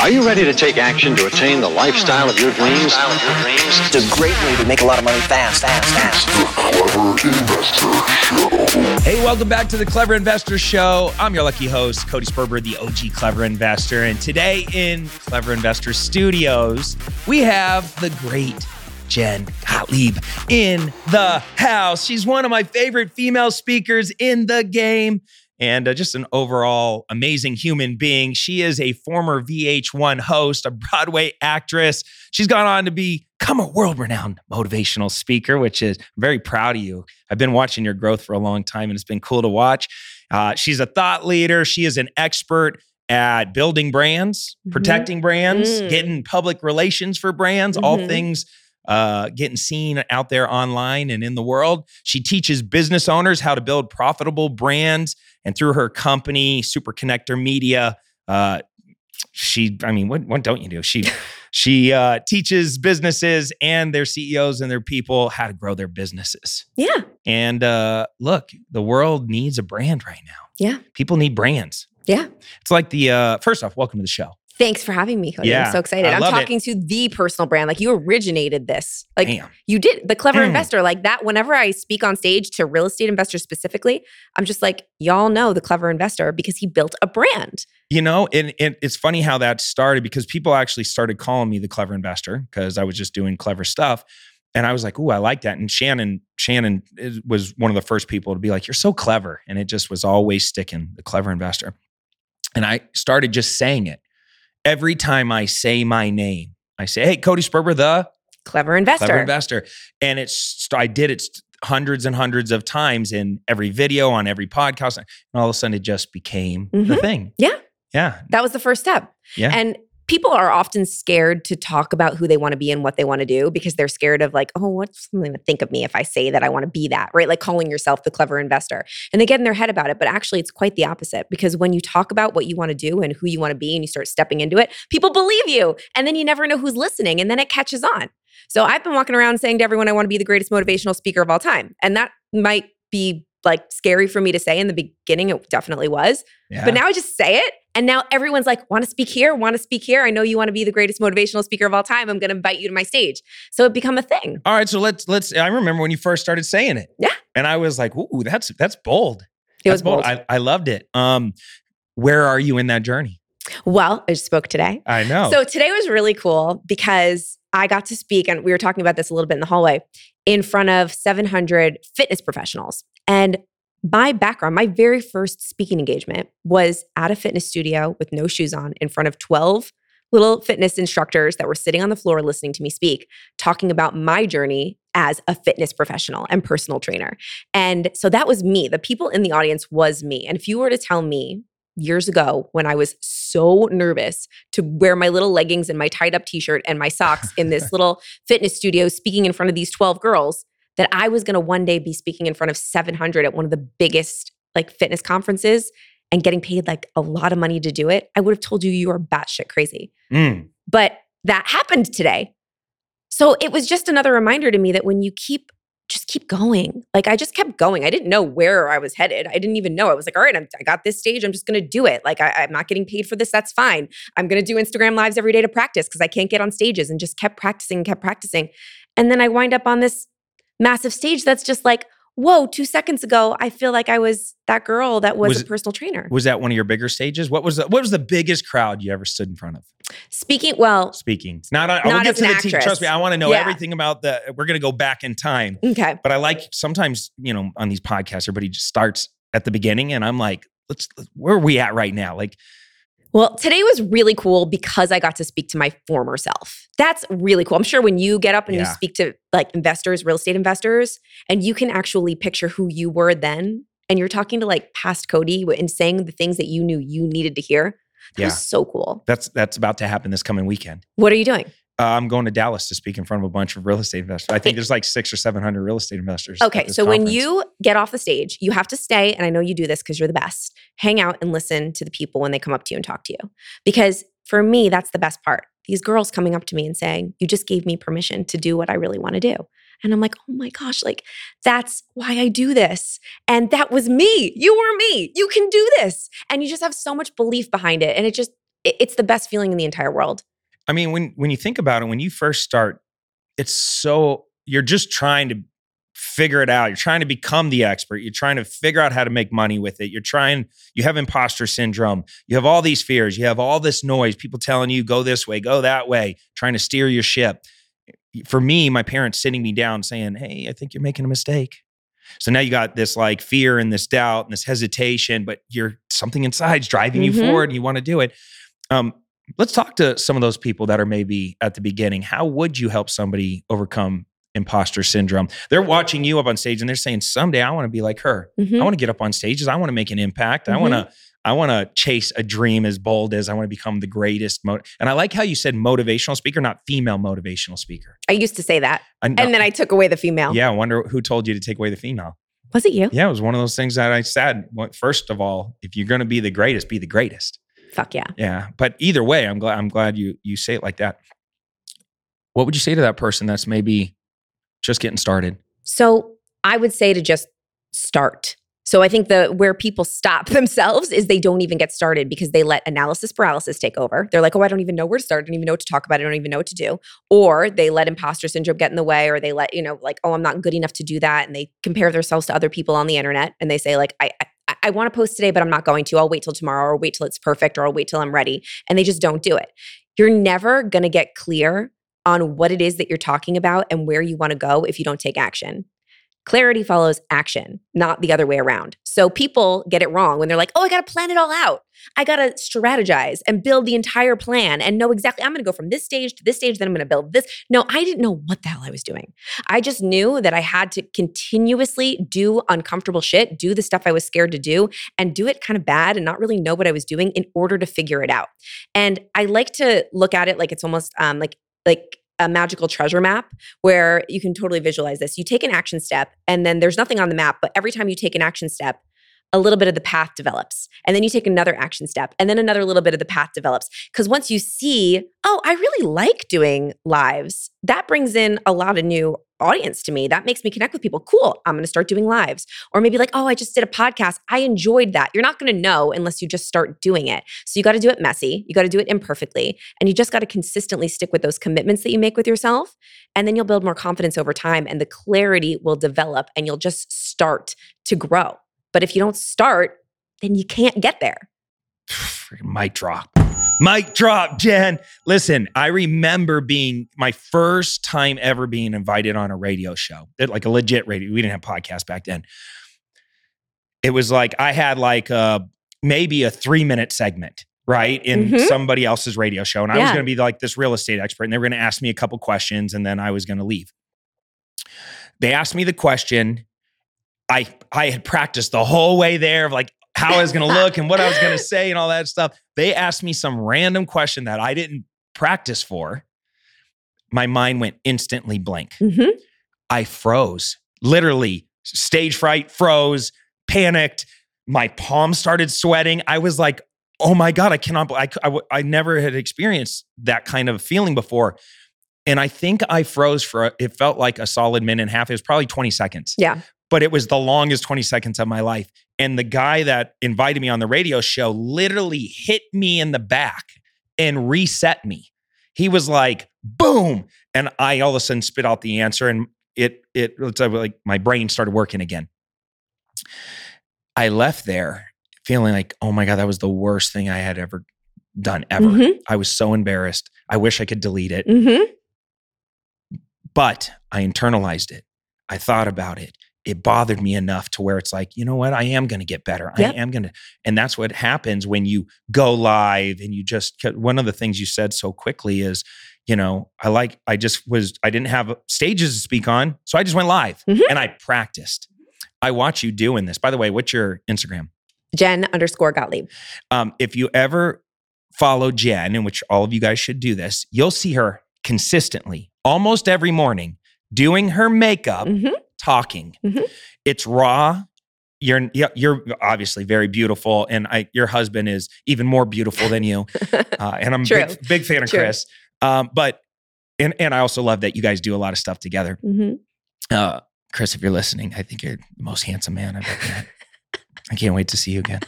Are you ready to take action to attain the lifestyle of your dreams? It's a great way to make a lot of money fast. It's the Clever Investor Show. Hey, welcome back to the Clever Investor Show. I'm your lucky host, Cody Sperber, the OG Clever Investor. And today in Clever Investor Studios, we have the great Jen Gottlieb in the house. She's one of my favorite female speakers in the game. And just an overall amazing human being. She is a former VH1 host, a Broadway actress. She's gone on to become a world-renowned motivational speaker, which is I'm very proud of you. I've been watching your growth for a long time, and it's been cool to watch. She's a thought leader. She is an expert at building brands, protecting brands, getting public relations for brands, all things getting seen out there online and in the world. She teaches business owners how to build profitable brands. And through her company, Super Connector Media, what don't you do? She teaches businesses and their CEOs and their people how to grow their businesses. Yeah. And look, the world needs a brand right now. Yeah. People need brands. Yeah. It's like first off, welcome to the show. Thanks for having me, Cody. Yeah, I'm so excited. I'm talking to the personal brand. Like, you originated this. Like, you did. The Clever Investor, like that. Whenever I speak on stage to real estate investors specifically, I'm just like, y'all know the Clever Investor because he built a brand. You know, and it's funny how that started because people actually started calling me the Clever Investor because I was just doing clever stuff. And I was like, ooh, I like that. And Shannon was one of the first people to be like, you're so clever. And it just was always sticking, the Clever Investor. And I started just saying it. Every time I say my name, I say, hey, Cody Sperber, the Clever Investor. And I did it hundreds and hundreds of times in every video, on every podcast. And all of a sudden, it just became the thing. Yeah. Yeah. That was the first step. Yeah. And people are often scared to talk about who they want to be and what they want to do because they're scared of like, oh, what's something to think of me if I say that I want to be that, right? Like calling yourself the Clever Investor. And they get in their head about it, but actually it's quite the opposite because when you talk about what you want to do and who you want to be and you start stepping into it, people believe you and then you never know who's listening and then it catches on. So I've been walking around saying to everyone I want to be the greatest motivational speaker of all time. And that might be like scary for me to say. In the beginning, it definitely was. Yeah. But now I just say it. And now everyone's like, want to speak here. I know you want to be the greatest motivational speaker of all time. I'm going to invite you to my stage. So it become a thing. All right. So let's, I remember when you first started saying it. Yeah. And I was like, ooh, that's bold. It was bold. I loved it. Where are you in that journey? Well, I just spoke today. I know. So today was really cool because I got to speak, and we were talking about this a little bit in the hallway, in front of 700 fitness professionals. And my background, my very first speaking engagement was at a fitness studio with no shoes on in front of 12 little fitness instructors that were sitting on the floor listening to me speak, talking about my journey as a fitness professional and personal trainer. And so that was me. The people in the audience was me. And if you were to tell me years ago when I was so nervous to wear my little leggings and my tied up t-shirt and my socks in this little fitness studio speaking in front of these 12 girls, that I was going to one day be speaking in front of 700 at one of the biggest like fitness conferences and getting paid like a lot of money to do it, I would have told you you are batshit crazy. But that happened today. So it was just another reminder to me that when you keep going. Like I just kept going. I didn't know where I was headed. I didn't even know. I was like, all right, I got this stage. I'm just going to do it. Like I'm not getting paid for this. That's fine. I'm going to do Instagram lives every day to practice because I can't get on stages, and just kept practicing. And then I wind up on this massive stage that's just like, whoa, 2 seconds ago, I feel like I was that girl that was a personal trainer. Was that one of your bigger stages? What was the biggest crowd you ever stood in front of? Speaking. Not as an actress. Trust me, I want to know everything about we're going to go back in time. Okay. But I like sometimes, you know, on these podcasts, everybody just starts at the beginning and I'm like, where are we at right now? Like, well, today was really cool because I got to speak to my former self. That's really cool. I'm sure when you get up and you speak to like investors, real estate investors, and you can actually picture who you were then, and you're talking to like past Cody and saying the things that you knew you needed to hear. That was so cool. That's about to happen this coming weekend. What are you doing? I'm going to Dallas to speak in front of a bunch of real estate investors. I think there's like 600 or 700 real estate investors. Okay, so conference. When you get off the stage, you have to stay, and I know you do this because you're the best, hang out and listen to the people when they come up to you and talk to you. Because for me, that's the best part. These girls coming up to me and saying, you just gave me permission to do what I really want to do. And I'm like, oh my gosh, like that's why I do this. And that was me. You were me. You can do this. And you just have so much belief behind it. And it just it's the best feeling in the entire world. I mean, when you think about it, when you first start, it's so, you're just trying to figure it out. You're trying to become the expert. You're trying to figure out how to make money with it. You have imposter syndrome. You have all these fears. You have all this noise, people telling you, go this way, go that way, trying to steer your ship. For me, my parents sitting me down saying, hey, I think you're making a mistake. So now you got this like fear and this doubt and this hesitation, but something inside's driving you forward and you want to do it. Let's talk to some of those people that are maybe at the beginning. How would you help somebody overcome imposter syndrome? They're watching you up on stage and they're saying, someday I want to be like her. Mm-hmm. I want to get up on stages. I want to make an impact. Mm-hmm. I want to chase a dream as bold as I want to become the greatest. And I like how you said motivational speaker, not female motivational speaker. I used to say that. And then I took away the female. Yeah. I wonder who told you to take away the female. Was it you? Yeah. It was one of those things that I said, first of all, if you're going to be the greatest, be the greatest. Fuck yeah. Yeah. But either way, I'm glad you say it like that. What would you say to that person that's maybe just getting started? So I would say to just start. So I think where people stop themselves is they don't even get started because they let analysis paralysis take over. They're like, oh, I don't even know where to start. I don't even know what to talk about. I don't even know what to do. Or they let imposter syndrome get in the way, or they let, oh, I'm not good enough to do that. And they compare themselves to other people on the internet. And they say like, I want to post today, but I'm not going to. I'll wait till tomorrow, or wait till it's perfect, or I'll wait till I'm ready. And they just don't do it. You're never going to get clear on what it is that you're talking about and where you want to go if you don't take action. Clarity follows action, not the other way around. So people get it wrong when they're like, oh, I got to plan it all out. I got to strategize and build the entire plan and know exactly, I'm going to go from this stage to this stage, then I'm going to build this. No, I didn't know what the hell I was doing. I just knew that I had to continuously do uncomfortable shit, do the stuff I was scared to do, and do it kind of bad and not really know what I was doing in order to figure it out. And I like to look at it like it's almost like a magical treasure map, where you can totally visualize this. You take an action step and then there's nothing on the map, but every time you take an action step, a little bit of the path develops. And then you take another action step and then another little bit of the path develops. Because once you see, oh, I really like doing lives, that brings in a lot of new audience to me. That makes me connect with people. Cool, I'm going to start doing lives. Or maybe like, oh, I just did a podcast. I enjoyed that. You're not going to know unless you just start doing it. So you got to do it messy. You got to do it imperfectly. And you just got to consistently stick with those commitments that you make with yourself. And then you'll build more confidence over time and the clarity will develop and you'll just start to grow. But if you don't start, then you can't get there. Mic drop. Mic drop, Jen. Listen, I remember being my first time ever being invited on a radio show, like a legit radio. We didn't have podcasts back then. It was like I had like maybe a 3-minute segment, right, in somebody else's radio show. And I was going to be like this real estate expert. And they were going to ask me a couple questions and then I was going to leave. They asked me the question. I had practiced the whole way there of like, how I was going to look and what I was going to say and all that stuff. They asked me some random question that I didn't practice for. My mind went instantly blank. Mm-hmm. I froze, literally stage fright, froze, panicked. My palms started sweating. I was like, oh my God, I never had experienced that kind of feeling before. And I think I froze it felt like a solid minute and a half. It was probably 20 seconds. Yeah. But it was the longest 20 seconds of my life. And the guy that invited me on the radio show literally hit me in the back and reset me. He was like, boom. And I all of a sudden spit out the answer and it's like my brain started working again. I left there feeling like, oh my God, that was the worst thing I had ever done ever. Mm-hmm. I was so embarrassed. I wish I could delete it. Mm-hmm. But I internalized it. I thought about it. It bothered me enough to where it's like, you know what? I am going to get better. Yep. I am going to. And that's what happens when you go live and you just, one of the things you said so quickly is, I didn't have stages to speak on. So I just went live and I practiced. I watch you doing this. By the way, what's your Instagram? Jen_Gottlieb. If you ever follow Jen, in which all of you guys should do this, you'll see her consistently, almost every morning, doing her makeup, talking. Mm-hmm. It's raw. You're obviously very beautiful. And your husband is even more beautiful than you. And I'm a big fan of Chris. But I also love that you guys do a lot of stuff together. Mm-hmm. Chris, if you're listening, I think you're the most handsome man I've ever met. I can't wait to see you again.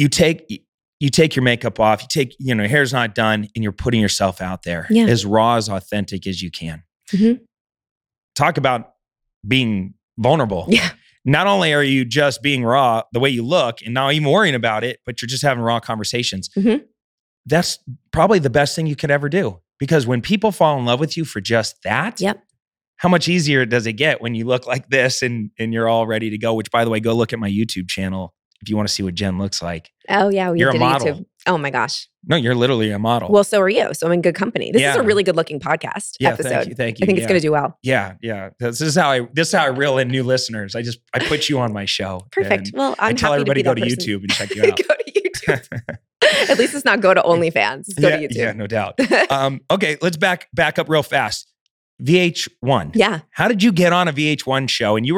you take your makeup off, you take, you know, hair's not done, and you're putting yourself out there as raw, as authentic as you can. Mm-hmm. Talk about being vulnerable. Yeah. Not only are you just being raw, the way you look, and not even worrying about it, but you're just having raw conversations. Mm-hmm. That's probably the best thing you could ever do. Because when people fall in love with you for just that, how much easier does it get when you look like this and you're all ready to go? Which, by the way, go look at my YouTube channel if you want to see what Jen looks like. Oh, yeah. You're a model. YouTube. Oh, my gosh. No, you're literally a model. Well, so are you. So I'm in good company. This is a really good looking podcast episode. Thank you. I think it's going to do well. Yeah. This is how I reel in new listeners. I put you on my show. Perfect. Well, I tell everybody to go to YouTube and check you out. Go to YouTube. At least it's not go to OnlyFans. It's go to YouTube. Yeah, no doubt. Okay, let's back up real fast. VH1. Yeah. How did you get on a VH1 show? And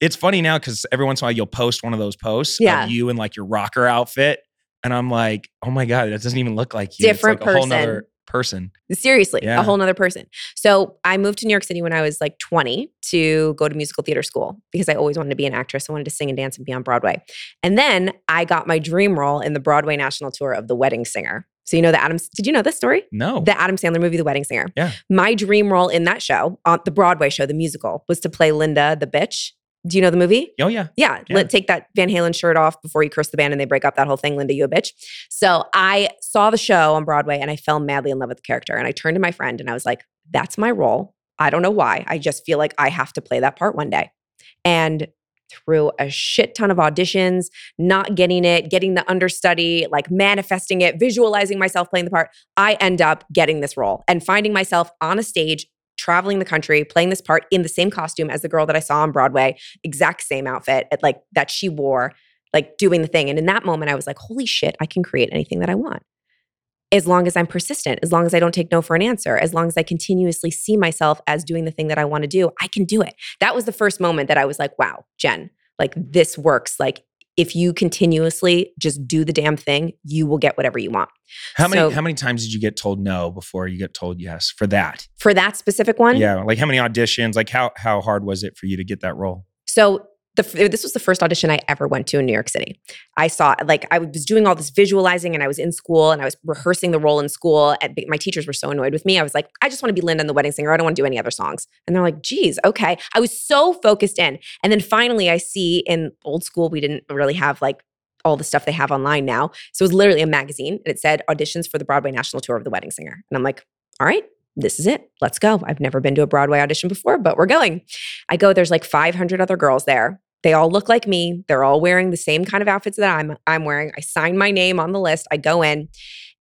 it's funny now because every once in a while you'll post one of those posts of you in like your rocker outfit. And I'm like, oh my God, that doesn't even look like you. Different person. It's like a whole nother person. Seriously, a whole nother person. So I moved to New York City when I was like 20 to go to musical theater school because I always wanted to be an actress. I wanted to sing and dance and be on Broadway. And then I got my dream role in the Broadway national tour of The Wedding Singer. So you know did you know this story? No. The Adam Sandler movie, The Wedding Singer. Yeah. My dream role in that show, on the Broadway show, the musical, was to play Linda the bitch. Do you know the movie? Oh, yeah. Yeah. Take that Van Halen shirt off before you curse the band and they break up, that whole thing, Linda, you a bitch. So I saw the show on Broadway and I fell madly in love with the character. And I turned to my friend and I was like, that's my role. I don't know why. I just feel like I have to play that part one day. And through a shit ton of auditions, not getting it, getting the understudy, like manifesting it, visualizing myself playing the part, I end up getting this role and finding myself on a stage traveling the country, playing this part in the same costume as the girl that I saw on Broadway, exact same outfit that she wore, like doing the thing. And in that moment, I was like, holy shit, I can create anything that I want. As long as I'm persistent, as long as I don't take no for an answer, as long as I continuously see myself as doing the thing that I want to do, I can do it. That was the first moment that I was like, wow, Jen, like this works. Like if you continuously just do the damn thing, you will get whatever you want. How many times did you get told no before you get told yes for that? For that specific one? Yeah. Like how many auditions? Like how hard was it for you to get that role? So this was the first audition I ever went to in New York City. I was doing all this visualizing and I was in school and I was rehearsing the role in school. And my teachers were so annoyed with me. I was like, I just want to be Linda in The Wedding Singer. I don't want to do any other songs. And they're like, geez, okay. I was so focused in. And then finally I see in old school, we didn't really have like all the stuff they have online now. So it was literally a magazine and it said auditions for the Broadway National Tour of The Wedding Singer. And I'm like, all right. This is it. Let's go. I've never been to a Broadway audition before, but we're going. I go, there's like 500 other girls there. They all look like me. They're all wearing the same kind of outfits that I'm wearing. I sign my name on the list. I go in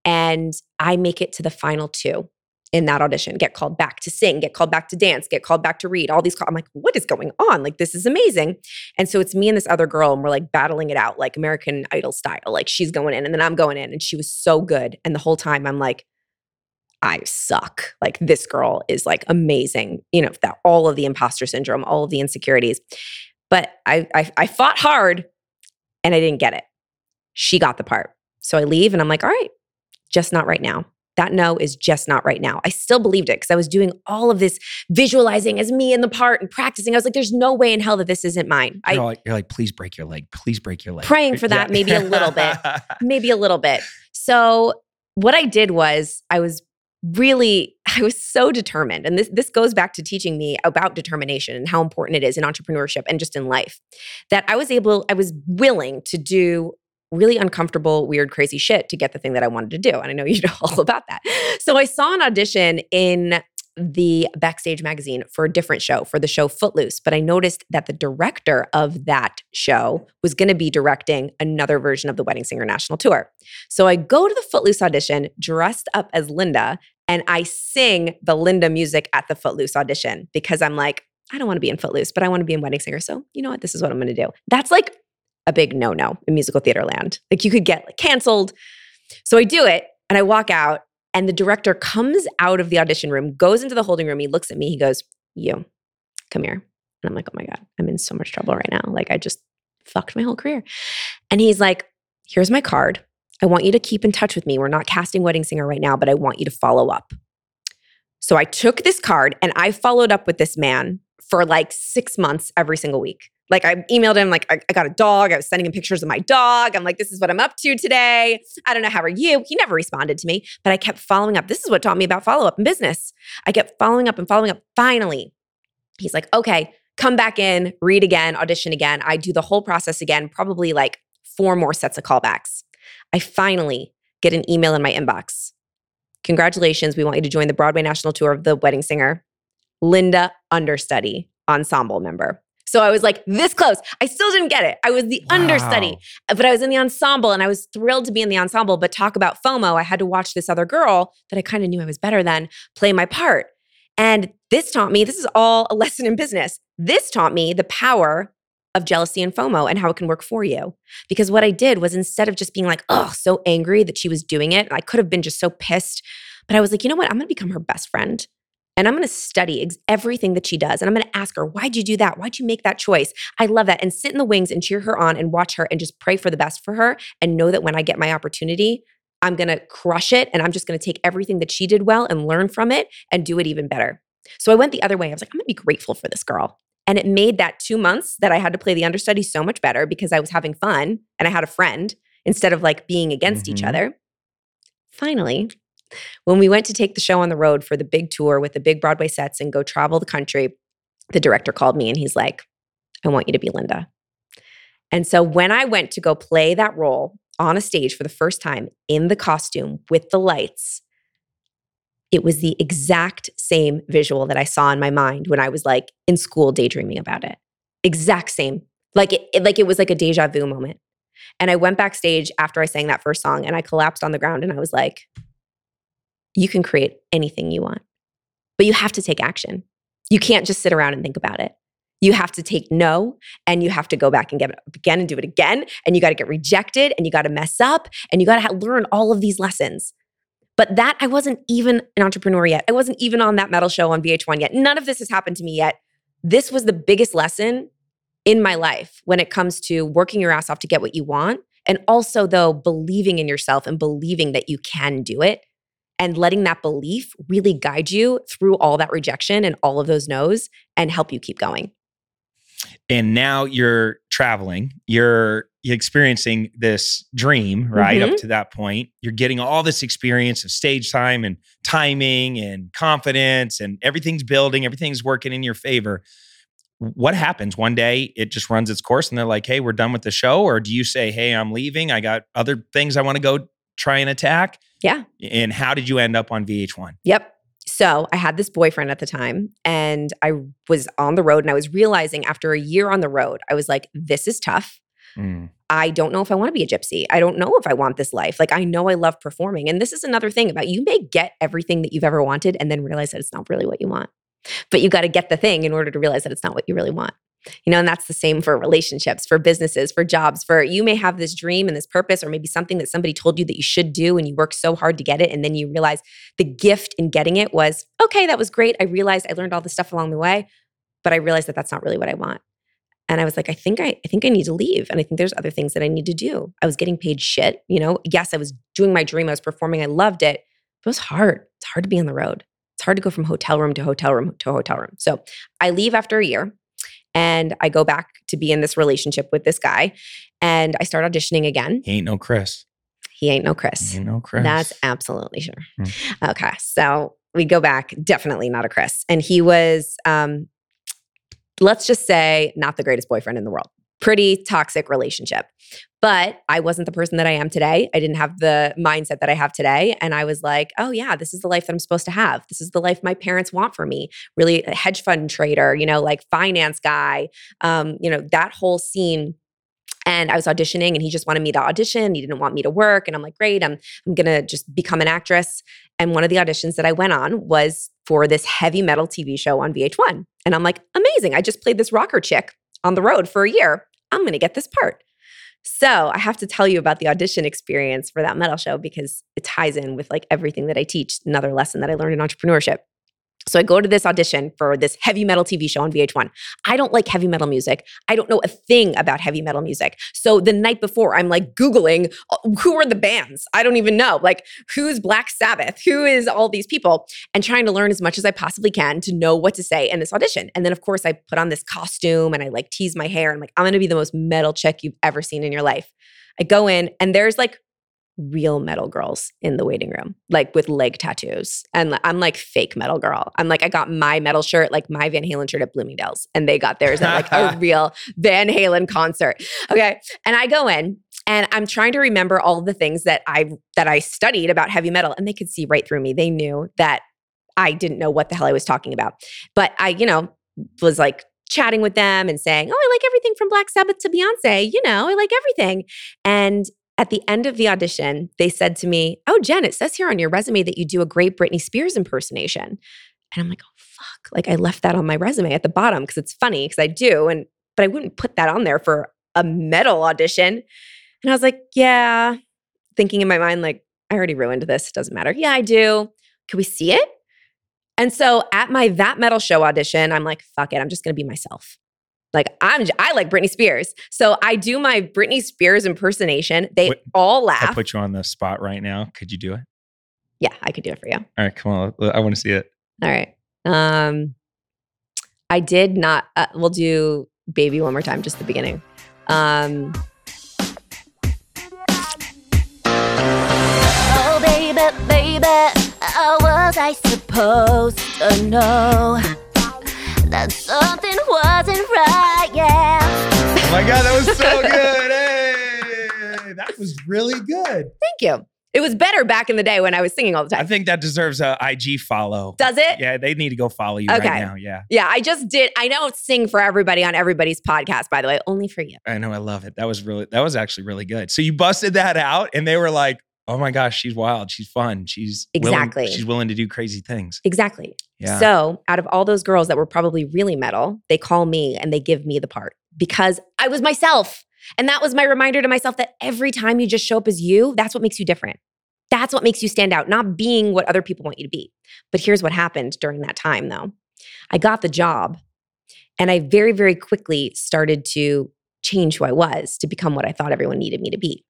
and I make it to the final two in that audition. Get called back to sing, get called back to dance, get called back to read. All these calls. I'm like, what is going on? Like, this is amazing. And so it's me and this other girl and we're like battling it out, like American Idol style. Like she's going in and then I'm going in and she was so good. And the whole time I'm like, I suck. Like this girl is like amazing. You know, that all of the imposter syndrome, all of the insecurities. But I fought hard and I didn't get it. She got the part. So I leave and I'm like, all right, just not right now. That no is just not right now. I still believed it because I was doing all of this visualizing as me in the part and practicing. I was like, there's no way in hell that this isn't mine. You're like, please break your leg. Please break your leg. Praying for that maybe a little bit. Maybe a little bit. So what I did was I was so determined. And this goes back to teaching me about determination and how important it is in entrepreneurship and just in life, that I was willing to do really uncomfortable, weird, crazy shit to get the thing that I wanted to do. And I know you know all about that. So I saw an audition in the Backstage magazine for a different show, for the show Footloose. But I noticed that the director of that show was going to be directing another version of the Wedding Singer National Tour. So I go to the Footloose audition dressed up as Linda and I sing the Linda music at the Footloose audition because I'm like, I don't want to be in Footloose, but I want to be in Wedding Singer. So you know what? This is what I'm going to do. That's like a big no-no in musical theater land. Like you could get like canceled. So I do it and I walk out. And the director comes out of the audition room, goes into the holding room. He looks at me. He goes, you, come here. And I'm like, oh my God, I'm in so much trouble right now. Like I just fucked my whole career. And he's like, here's my card. I want you to keep in touch with me. We're not casting Wedding Singer right now, but I want you to follow up. So I took this card and I followed up with this man for like 6 months every single week. Like I emailed him, like I got a dog. I was sending him pictures of my dog. I'm like, this is what I'm up to today. I don't know, how are you? He never responded to me, but I kept following up. This is what taught me about follow-up in business. I kept following up. Finally, he's like, okay, come back in, read again, audition again. I do the whole process again, probably like 4 more sets of callbacks. I finally get an email in my inbox. Congratulations, we want you to join the Broadway National Tour of The Wedding Singer. Linda, understudy, ensemble member. So I was like this close. I still didn't get it. I was the understudy, but I was in the ensemble and I was thrilled to be in the ensemble. But talk about FOMO. I had to watch this other girl that I kind of knew I was better than play my part. And this taught me, this is all a lesson in business. This taught me the power of jealousy and FOMO and how it can work for you. Because what I did was, instead of just being like, oh, so angry that she was doing it, and I could have been just so pissed, but I was like, you know what? I'm going to become her best friend. And I'm going to study everything that she does. And I'm going to ask her, why'd you do that? Why'd you make that choice? I love that. And sit in the wings and cheer her on and watch her and just pray for the best for her and know that when I get my opportunity, I'm going to crush it. And I'm just going to take everything that she did well and learn from it and do it even better. So I went the other way. I was like, I'm going to be grateful for this girl. And it made that 2 months that I had to play the understudy so much better because I was having fun and I had a friend instead of like being against each other. Finally, when we went to take the show on the road for the big tour with the big Broadway sets and go travel the country, the director called me and he's like, I want you to be Linda. And so when I went to go play that role on a stage for the first time in the costume with the lights, it was the exact same visual that I saw in my mind when I was like in school daydreaming about it. Exact same. Like it was like a deja vu moment. And I went backstage after I sang that first song and I collapsed on the ground and I was like, you can create anything you want, but you have to take action. You can't just sit around and think about it. You have to take no, and you have to go back and get it up again and do it again. And you got to get rejected and you got to mess up and you got to learn all of these lessons. But that, I wasn't even an entrepreneur yet. I wasn't even on That Metal Show on VH1 yet. None of this has happened to me yet. This was the biggest lesson in my life when it comes to working your ass off to get what you want. And also though, believing in yourself and believing that you can do it. And letting that belief really guide you through all that rejection and all of those no's and help you keep going. And now you're traveling, you're experiencing this dream, right? Up to that point, you're getting all this experience of stage time and timing and confidence and everything's building, everything's working in your favor. What happens one day? It just runs its course and they're like, hey, we're done with the show. Or do you say, hey, I'm leaving. I got other things I want to go try and attack? Yeah. And how did you end up on VH1? Yep. So I had this boyfriend at the time and I was on the road and I was realizing after a year on the road, I was like, this is tough. I don't know if I want to be a gypsy. I don't know if I want this life. Like, I know I love performing. And this is another thing about, you may get everything that you've ever wanted and then realize that it's not really what you want. But you got to get the thing in order to realize that it's not what you really want. You know, and that's the same for relationships, for businesses, for jobs, for you may have this dream and this purpose, or maybe something that somebody told you that you should do and you work so hard to get it. And then you realize the gift in getting it was, okay, that was great. I realized I learned all this stuff along the way, but I realized that that's not really what I want. And I was like, I think I need to leave. And I think there's other things that I need to do. I was getting paid shit, you know? Yes, I was doing my dream. I was performing. I loved it, but it was hard. It's hard to be on the road. It's hard to go from hotel room to hotel room to hotel room. So I leave after a year. And I go back to be in this relationship with this guy. And I start auditioning again. He ain't no Chris. That's absolutely sure. Okay. So we go back. Definitely not a Chris. And he was, let's just say, not the greatest boyfriend in the world. Pretty toxic relationship. But I wasn't the person that I am today. I didn't have the mindset that I have today. And I was like, oh yeah, this is the life that I'm supposed to have. This is the life my parents want for me. Really a hedge fund trader, you know, like finance guy, you know, that whole scene. And I was auditioning and he just wanted me to audition. He didn't want me to work. And I'm like, great, I'm going to just become an actress. And one of the auditions that I went on was for this heavy metal TV show on VH1. And I'm like, amazing. I just played this rocker chick on the road for a year. I'm going to get this part. So I have to tell you about the audition experience for That Metal Show because it ties in with like everything that I teach, another lesson that I learned in entrepreneurship. So I go to this audition for this heavy metal TV show on VH1. I don't like heavy metal music. I don't know a thing about heavy metal music. So the night before, I'm like Googling, who are the bands? I don't even know. Like, who's Black Sabbath? Who is all these people? And trying to learn as much as I possibly can to know what to say in this audition. And then, of course, I put on this costume and I like tease my hair. I'm like, I'm going to be the most metal chick you've ever seen in your life. I go in and there's like real metal girls in the waiting room, like with leg tattoos. And I'm like fake metal girl. I'm like, I got my metal shirt, like my Van Halen shirt at Bloomingdale's, and they got theirs at like a real Van Halen concert. Okay. And I go in and I'm trying to remember all the things that I studied about heavy metal, and they could see right through me. They knew that I didn't know what the hell I was talking about. But I, was like chatting with them and saying, oh, I like everything from Black Sabbath to Beyonce, I like everything. And at the end of the audition, they said to me, oh, Jen, it says here on your resume that you do a great Britney Spears impersonation. And I'm like, oh, fuck. Like, I left that on my resume at the bottom because it's funny because I do. But I wouldn't put that on there for a metal audition. And I was like, yeah, thinking in my mind, like, I already ruined this. It doesn't matter. Yeah, I do. Can we see it? And so at my That Metal Show audition, I'm like, fuck it. I'm just going to be myself. Like, I like Britney Spears. So I do my Britney Spears impersonation. Wait, all laugh. I put you on the spot right now. Could you do it? Yeah, I could do it for you. All right, come on. I want to see it. All right. I did not. We'll do Baby One More Time, just the beginning. Oh, baby, baby, how was I supposed to know that something wasn't right, yeah. Oh my God, that was so good. Hey, that was really good. Thank you. It was better back in the day when I was singing all the time. I think that deserves a IG follow. Does it? Yeah, they need to go follow you right now. Yeah. Yeah, I don't sing for everybody on everybody's podcast, by the way, only for you. I know, I love it. That was actually really good. So you busted that out and they were like, oh my gosh, she's wild. She's fun. She's willing to do crazy things. Exactly. Yeah. So out of all those girls that were probably really metal, they call me and they give me the part because I was myself. And that was my reminder to myself that every time you just show up as you, that's what makes you different. That's what makes you stand out, not being what other people want you to be. But here's what happened during that time though. I got the job and I very, very quickly started to change who I was to become what I thought everyone needed me to be.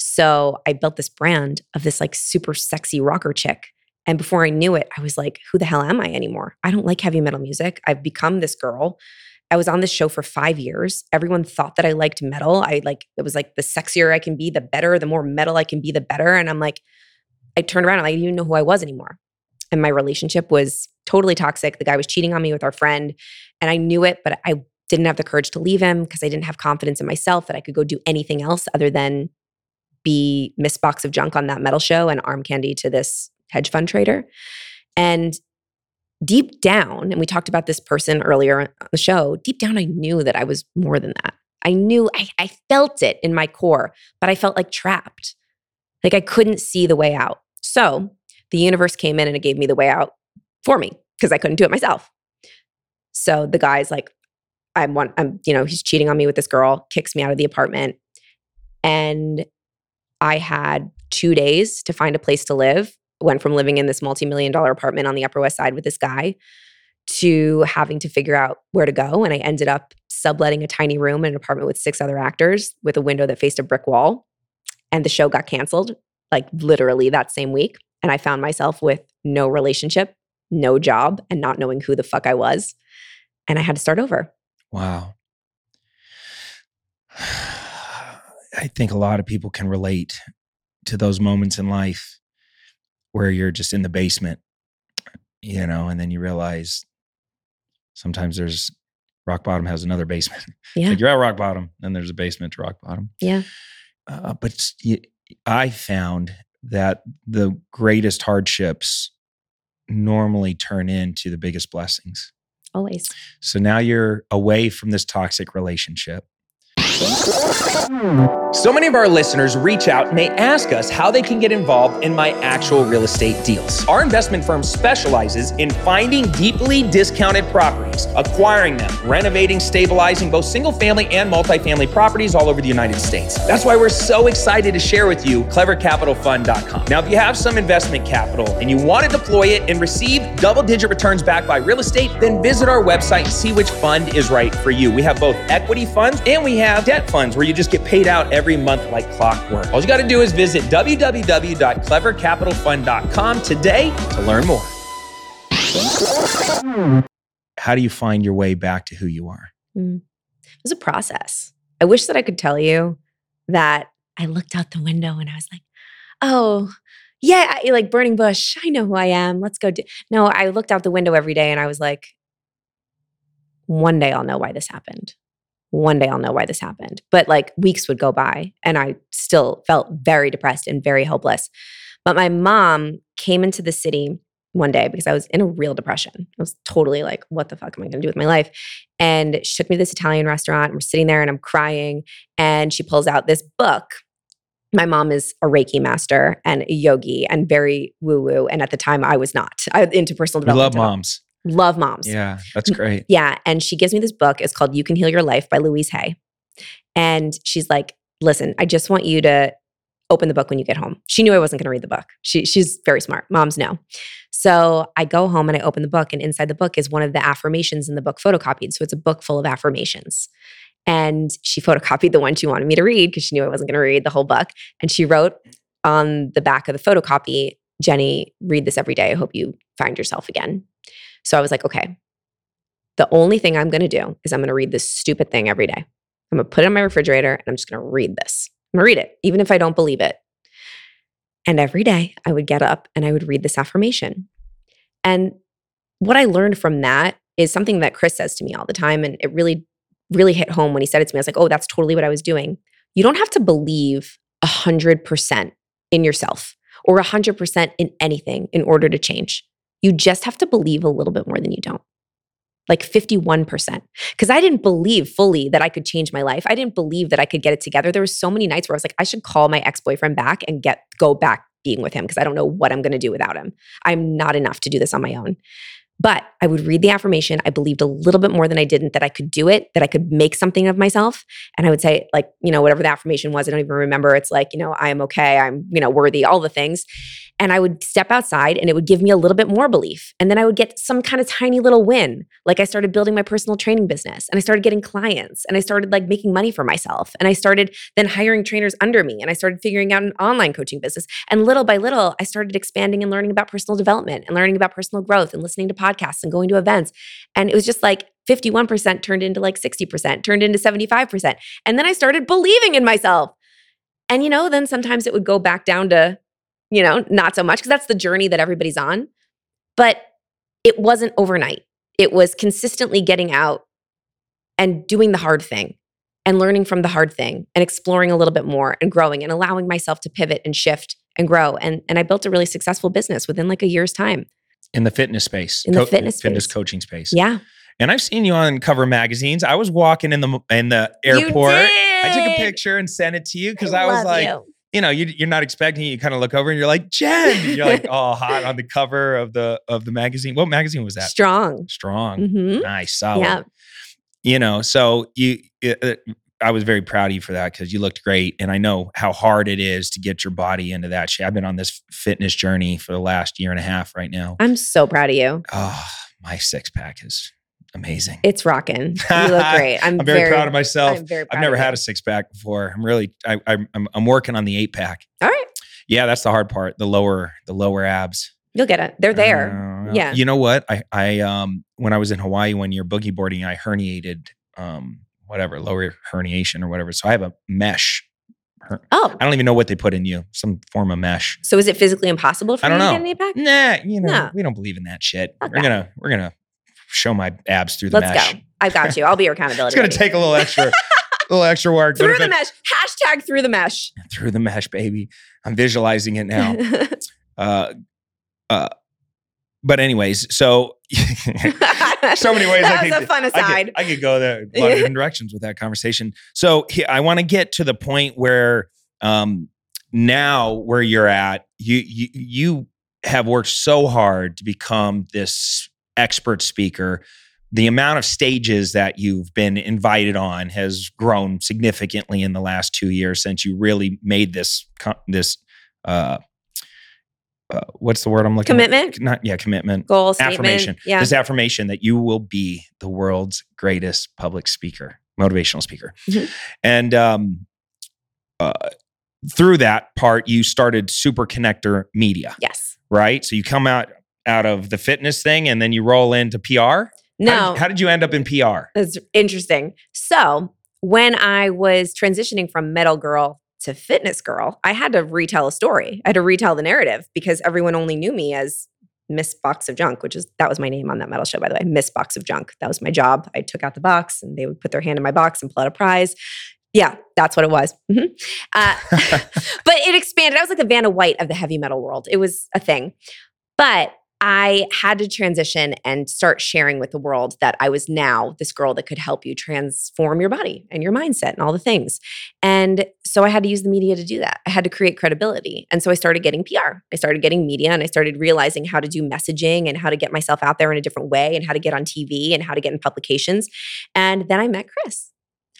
So I built this brand of this like super sexy rocker chick. And before I knew it, I was like, who the hell am I anymore? I don't like heavy metal music. I've become this girl. I was on this show for 5 years. Everyone thought that I liked metal. It was like the sexier I can be, the better, the more metal I can be, the better. And I'm like, I turned around and I didn't even know who I was anymore. And my relationship was totally toxic. The guy was cheating on me with our friend and I knew it, but I didn't have the courage to leave him because I didn't have confidence in myself that I could go do anything else other than be Miss Box of Junk on That Metal Show and arm candy to this hedge fund trader. And deep down, and we talked about this person earlier on the show, deep down I knew that I was more than that. I knew, I felt it in my core, but I felt like trapped. Like I couldn't see the way out. So the universe came in and it gave me the way out for me because I couldn't do it myself. So the guy's like, he's cheating on me with this girl, kicks me out of the apartment. And I had 2 days to find a place to live. Went from living in this multi-million-dollar apartment on the Upper West Side with this guy to having to figure out where to go. And I ended up subletting a tiny room in an apartment with 6 other actors with a window that faced a brick wall. And the show got canceled, like literally that same week. And I found myself with no relationship, no job, and not knowing who the fuck I was. And I had to start over. Wow. I think a lot of people can relate to those moments in life where you're just in the basement, and then you realize sometimes there's rock bottom has another basement. Yeah. Like you're at rock bottom and there's a basement to rock bottom. Yeah. But I found that the greatest hardships normally turn into the biggest blessings. Always. So now you're away from this toxic relationship. So many of our listeners reach out and they ask us how they can get involved in my actual real estate deals. Our investment firm specializes in finding deeply discounted properties, acquiring them, renovating, stabilizing both single family and multifamily properties all over the United States. That's why we're so excited to share with you clevercapitalfund.com. Now, if you have some investment capital and you want to deploy it and receive double-digit returns backed by real estate, then visit our website and see which fund is right for you. We have both equity funds and we have debt funds where you just get paid out every month like clockwork. All you got to do is visit www.clevercapitalfund.com today to learn more. How do you find your way back to who you are? It was a process. I wish that I could tell you that I looked out the window and I was like, oh, yeah, like burning bush. I know who I am. Let's go. No, I looked out the window every day and I was like, one day I'll know why this happened. One day I'll know why this happened. But like weeks would go by and I still felt very depressed and very hopeless. But my mom came into the city one day because I was in a real depression. I was totally like, what the fuck am I going to do with my life? And she took me to this Italian restaurant and we're sitting there and I'm crying. And she pulls out this book. My mom is a Reiki master and a yogi and very woo-woo. And at the time I was not. I was into personal development. We love moms. Love moms. Yeah, that's great. Yeah. And she gives me this book. It's called You Can Heal Your Life by Louise Hay. And she's like, listen, I just want you to open the book when you get home. She knew I wasn't going to read the book. She's very smart. Moms know. So I go home and I open the book, and inside the book is one of the affirmations in the book photocopied. So it's a book full of affirmations. And she photocopied the one she wanted me to read because she knew I wasn't going to read the whole book. And she wrote on the back of the photocopy, Jenny, read this every day. I hope you find yourself again. So I was like, okay, the only thing I'm going to do is I'm going to read this stupid thing every day. I'm going to put it in my refrigerator and I'm just going to read this. I'm going to read it, even if I don't believe it. And every day I would get up and I would read this affirmation. And what I learned from that is something that Chris says to me all the time. And it really, really hit home when he said it to me. I was like, oh, that's totally what I was doing. You don't have to believe 100% in yourself or 100% in anything in order to change. You just have to believe a little bit more than you don't, like 51%. Because I didn't believe fully that I could change my life. I didn't believe that I could get it together. There were so many nights where I was like, I should call my ex-boyfriend back and go back being with him because I don't know what I'm going to do without him. I'm not enough to do this on my own. But I would read the affirmation. I believed a little bit more than I didn't, that I could do it, that I could make something of myself. And I would say, like, you know, whatever the affirmation was, I don't even remember. It's like, you know, I am okay. I'm, you know, worthy, all the things. And I would step outside and it would give me a little bit more belief. And then I would get some kind of tiny little win. Like I started building my personal training business and I started getting clients and I started like making money for myself. And I started then hiring trainers under me and I started figuring out an online coaching business. And little by little, I started expanding and learning about personal development and learning about personal growth and listening to podcasts and going to events. And it was just like 51% turned into like 60%, turned into 75%. And then I started believing in myself. And you know, then sometimes it would go back down to, you know, not so much because that's the journey that everybody's on. But it wasn't overnight. It was consistently getting out and doing the hard thing and learning from the hard thing and exploring a little bit more and growing and allowing myself to pivot and shift and grow. And I built a really successful business within like a year's time. In the fitness space. In the fitness coaching space. Yeah. And I've seen you on cover magazines. I was walking in the airport. You did. I took a picture and sent it to you because I was like, you know, you're not expecting it. You kind of look over and you're like, Jen, you're like, oh, hot on the cover of the magazine. What magazine was that? Strong. Mm-hmm. Nice. Solid. Yeah. You know, so I was very proud of you for that because you looked great. And I know how hard it is to get your body into that shape. I've been on this fitness journey for the last year and a half right now. I'm so proud of you. Oh, my six pack is amazing. It's rocking. You look great. I'm very proud of myself. I've never had a six pack before. I'm really, I'm working on the 8-pack. All right. Yeah. That's the hard part. The lower abs. You'll get it. They're there. Yeah. You know what? I when I was in Hawaii one year boogie boarding, I herniated, lower herniation or whatever. So I have a mesh. I don't even know what they put in you. Some form of mesh. So is it physically impossible for you to get an 8-pack? Nah, you know, we don't believe in that shit. Okay. We're gonna show my abs through the mesh. Let's go. I've got you. I'll be your accountability. It's gonna take a little extra work. Through the mesh. Hashtag through the mesh. Through the mesh, baby. I'm visualizing it now. But anyways, so so many ways. That was a fun aside. I could go there a lot of different directions with that conversation. So I want to get to the point where now where you're at, you have worked so hard to become this expert speaker. The amount of stages that you've been invited on has grown significantly in the last 2 years since you really made this what's the word I'm looking commitment? At? Not, commitment. Goal, affirmation. Yeah. This affirmation that you will be the world's greatest public speaker, motivational speaker. Mm-hmm. And through that part, you started Super Connector Media. Yes. Right? So you come out of the fitness thing and then you roll into PR? No. How did you end up in PR? It's interesting. So when I was transitioning from metal girl to fitness girl, I had to retell a story. I had to retell the narrative because everyone only knew me as Miss Box of Junk, that was my name on That Metal Show, by the way, Miss Box of Junk. That was my job. I took out the box and they would put their hand in my box and pull out a prize. Yeah, that's what it was. Mm-hmm. But it expanded. I was like the Vanna White of the heavy metal world. It was a thing. But I had to transition and start sharing with the world that I was now this girl that could help you transform your body and your mindset and all the things. And so I had to use the media to do that. I had to create credibility. And so I started getting PR. I started getting media and I started realizing how to do messaging and how to get myself out there in a different way and how to get on TV and how to get in publications. And then I met Chris.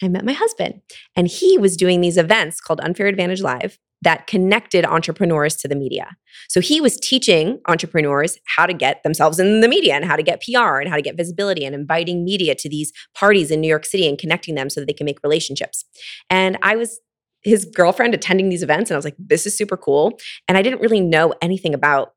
I met my husband. And he was doing these events called Unfair Advantage Live that connected entrepreneurs to the media. So he was teaching entrepreneurs how to get themselves in the media and how to get PR and how to get visibility and inviting media to these parties in New York City and connecting them so that they can make relationships. And I was his girlfriend attending these events and I was like, this is super cool. And I didn't really know anything about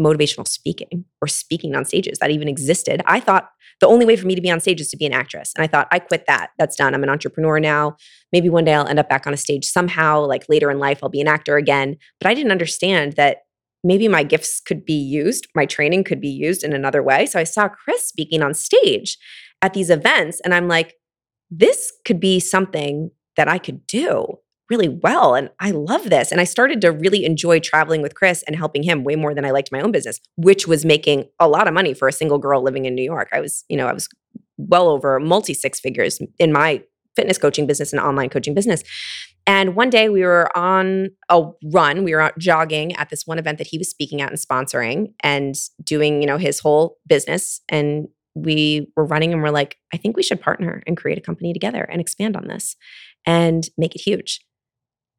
motivational speaking or speaking on stages that even existed. I thought the only way for me to be on stage is to be an actress. And I thought, I quit that. That's done. I'm an entrepreneur now. Maybe one day I'll end up back on a stage somehow, like later in life, I'll be an actor again. But I didn't understand that maybe my gifts could be used, my training could be used in another way. So I saw Chris speaking on stage at these events and I'm like, this could be something that I could do really well. And I love this. And I started to really enjoy traveling with Chris and helping him way more than I liked my own business, which was making a lot of money for a single girl living in New York. I was well over multi-six figures in my fitness coaching business and online coaching business. And one day we were on a run. We were out jogging at this one event that he was speaking at and sponsoring and doing, his whole business. And we were running and we're like, I think we should partner and create a company together and expand on this and make it huge.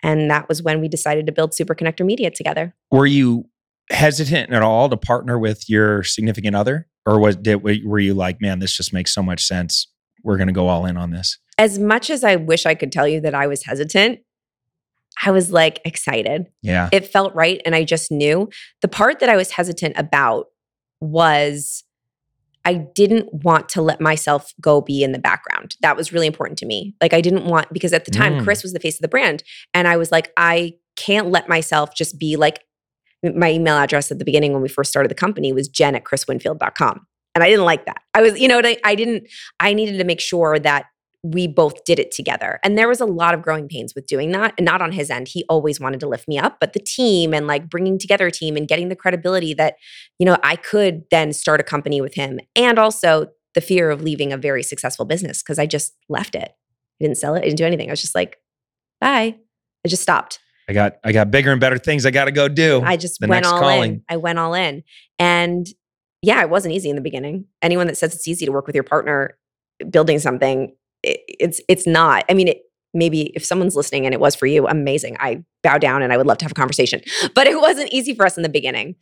And that was when we decided to build Super Connector Media together. Were you hesitant at all to partner with your significant other? Or were you like, man, this just makes so much sense. We're going to go all in on this. As much as I wish I could tell you that I was hesitant, I was like excited. Yeah. It felt right. And I just knew. The part that I was hesitant about was I didn't want to let myself go be in the background. That was really important to me. Like I didn't want, because at the time, Chris was the face of the brand. And I was like, I can't let myself just be like, my email address at the beginning when we first started the company was jen@chriswinfield.com. And I didn't like that. I was, I needed to make sure that we both did it together. And there was a lot of growing pains with doing that. And not on his end. He always wanted to lift me up, but the team and like bringing together a team and getting the credibility that, I could then start a company with him. And also the fear of leaving a very successful business because I just left it. I didn't sell it. I didn't do anything. I was just like, bye. I just stopped. I got bigger and better things I got to go do. I just went all in. I went all in. And yeah, it wasn't easy in the beginning. Anyone that says it's easy to work with your partner building something, it's not. I mean, maybe if someone's listening and it was for you, amazing. I bow down and I would love to have a conversation. But it wasn't easy for us in the beginning.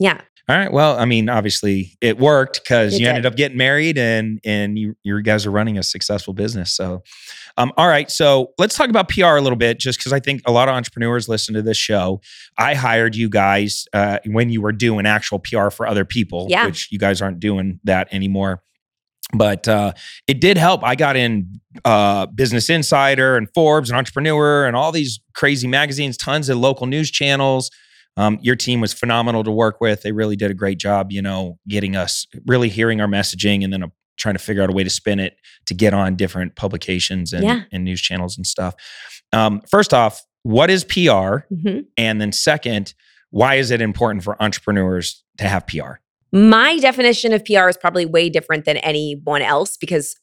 Yeah. All right. Well, I mean, obviously it worked because you ended up getting married and you guys are running a successful business. So, all right. So let's talk about PR a little bit, just because I think a lot of entrepreneurs listen to this show. I hired you guys when you were doing actual PR for other people, which you guys aren't doing that anymore. But it did help. I got in Business Insider and Forbes and Entrepreneur and all these crazy magazines, tons of local news channels. Your team was phenomenal to work with. They really did a great job, getting us really hearing our messaging and then trying to figure out a way to spin it to get on different publications and news channels and stuff. First off, what is PR? Mm-hmm. And then second, Why is it important for entrepreneurs to have PR? My definition of PR is probably way different than anyone else because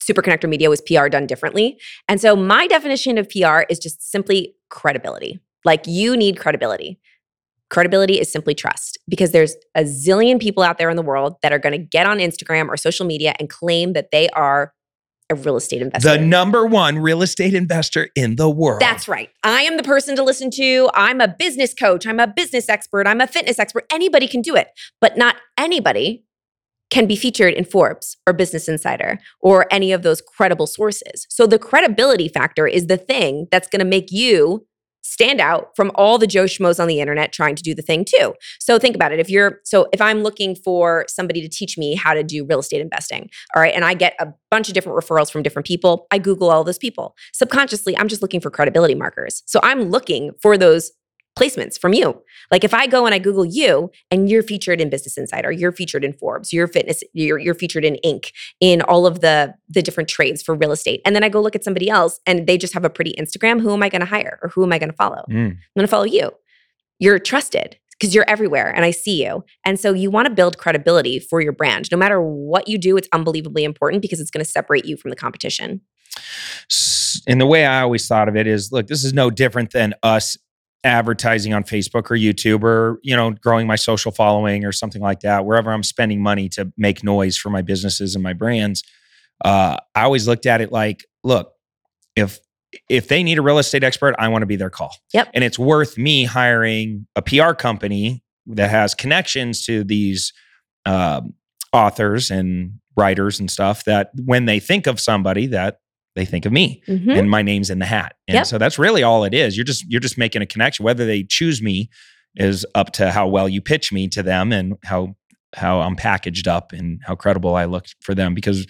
Super Connector Media was PR done differently. And so my definition of PR is just simply credibility. Like you need credibility. Credibility is simply trust because there's a zillion people out there in the world that are going to get on Instagram or social media and claim that they are a real estate investor. The number one real estate investor in the world. That's right. I am the person to listen to. I'm a business coach. I'm a business expert. I'm a fitness expert. Anybody can do it, but not anybody can be featured in Forbes or Business Insider or any of those credible sources. So the credibility factor is the thing that's going to make you stand out from all the Joe Schmoes on the internet trying to do the thing too. So think about it. If I'm looking for somebody to teach me how to do real estate investing, all right, and I get a bunch of different referrals from different people, I Google all those people. Subconsciously, I'm just looking for credibility markers. So I'm looking for those placements from you. Like if I go and I Google you and you're featured in Business Insider, you're featured in Forbes, you're featured in Inc., in all of the different trades for real estate. And then I go look at somebody else and they just have a pretty Instagram. Who am I going to hire or who am I going to follow? I'm going to follow you. You're trusted because you're everywhere and I see you. And so you want to build credibility for your brand. No matter what you do, it's unbelievably important because it's going to separate you from the competition. And the way I always thought of it is, look, this is no different than us advertising on Facebook or YouTube or, growing my social following or something like that, wherever I'm spending money to make noise for my businesses and my brands. I always looked at it like, look, if they need a real estate expert, I want to be their call. Yep. And it's worth me hiring a PR company that has connections to these authors and writers and stuff that when they think of somebody that they think of me and my name's in the hat. And so that's really all it is. You're just making a connection. Whether they choose me is up to how well you pitch me to them and how I'm packaged up and how credible I look for them. Because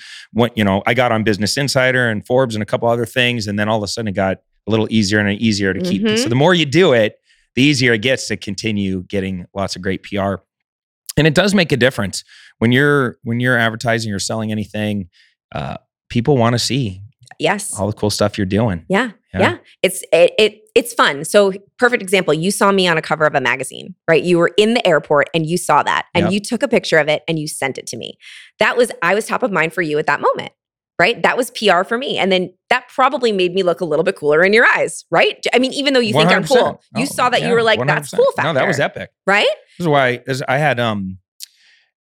I got on Business Insider and Forbes and a couple other things. And then all of a sudden it got a little easier and easier to keep. So the more you do it, the easier it gets to continue getting lots of great PR. And it does make a difference when you're advertising or selling anything, people want to see Yes. all the cool stuff you're doing. Yeah. It's fun. So perfect example. You saw me on a cover of a magazine, right? You were in the airport and you saw that and you took a picture of it and you sent it to me. I was top of mind for you at that moment, right? That was PR for me. And then that probably made me look a little bit cooler in your eyes, right? I mean, even though you think 100%. I'm cool, you saw that you were like, 100%. That's cool factor. No, that was epic. Right? This is why I had,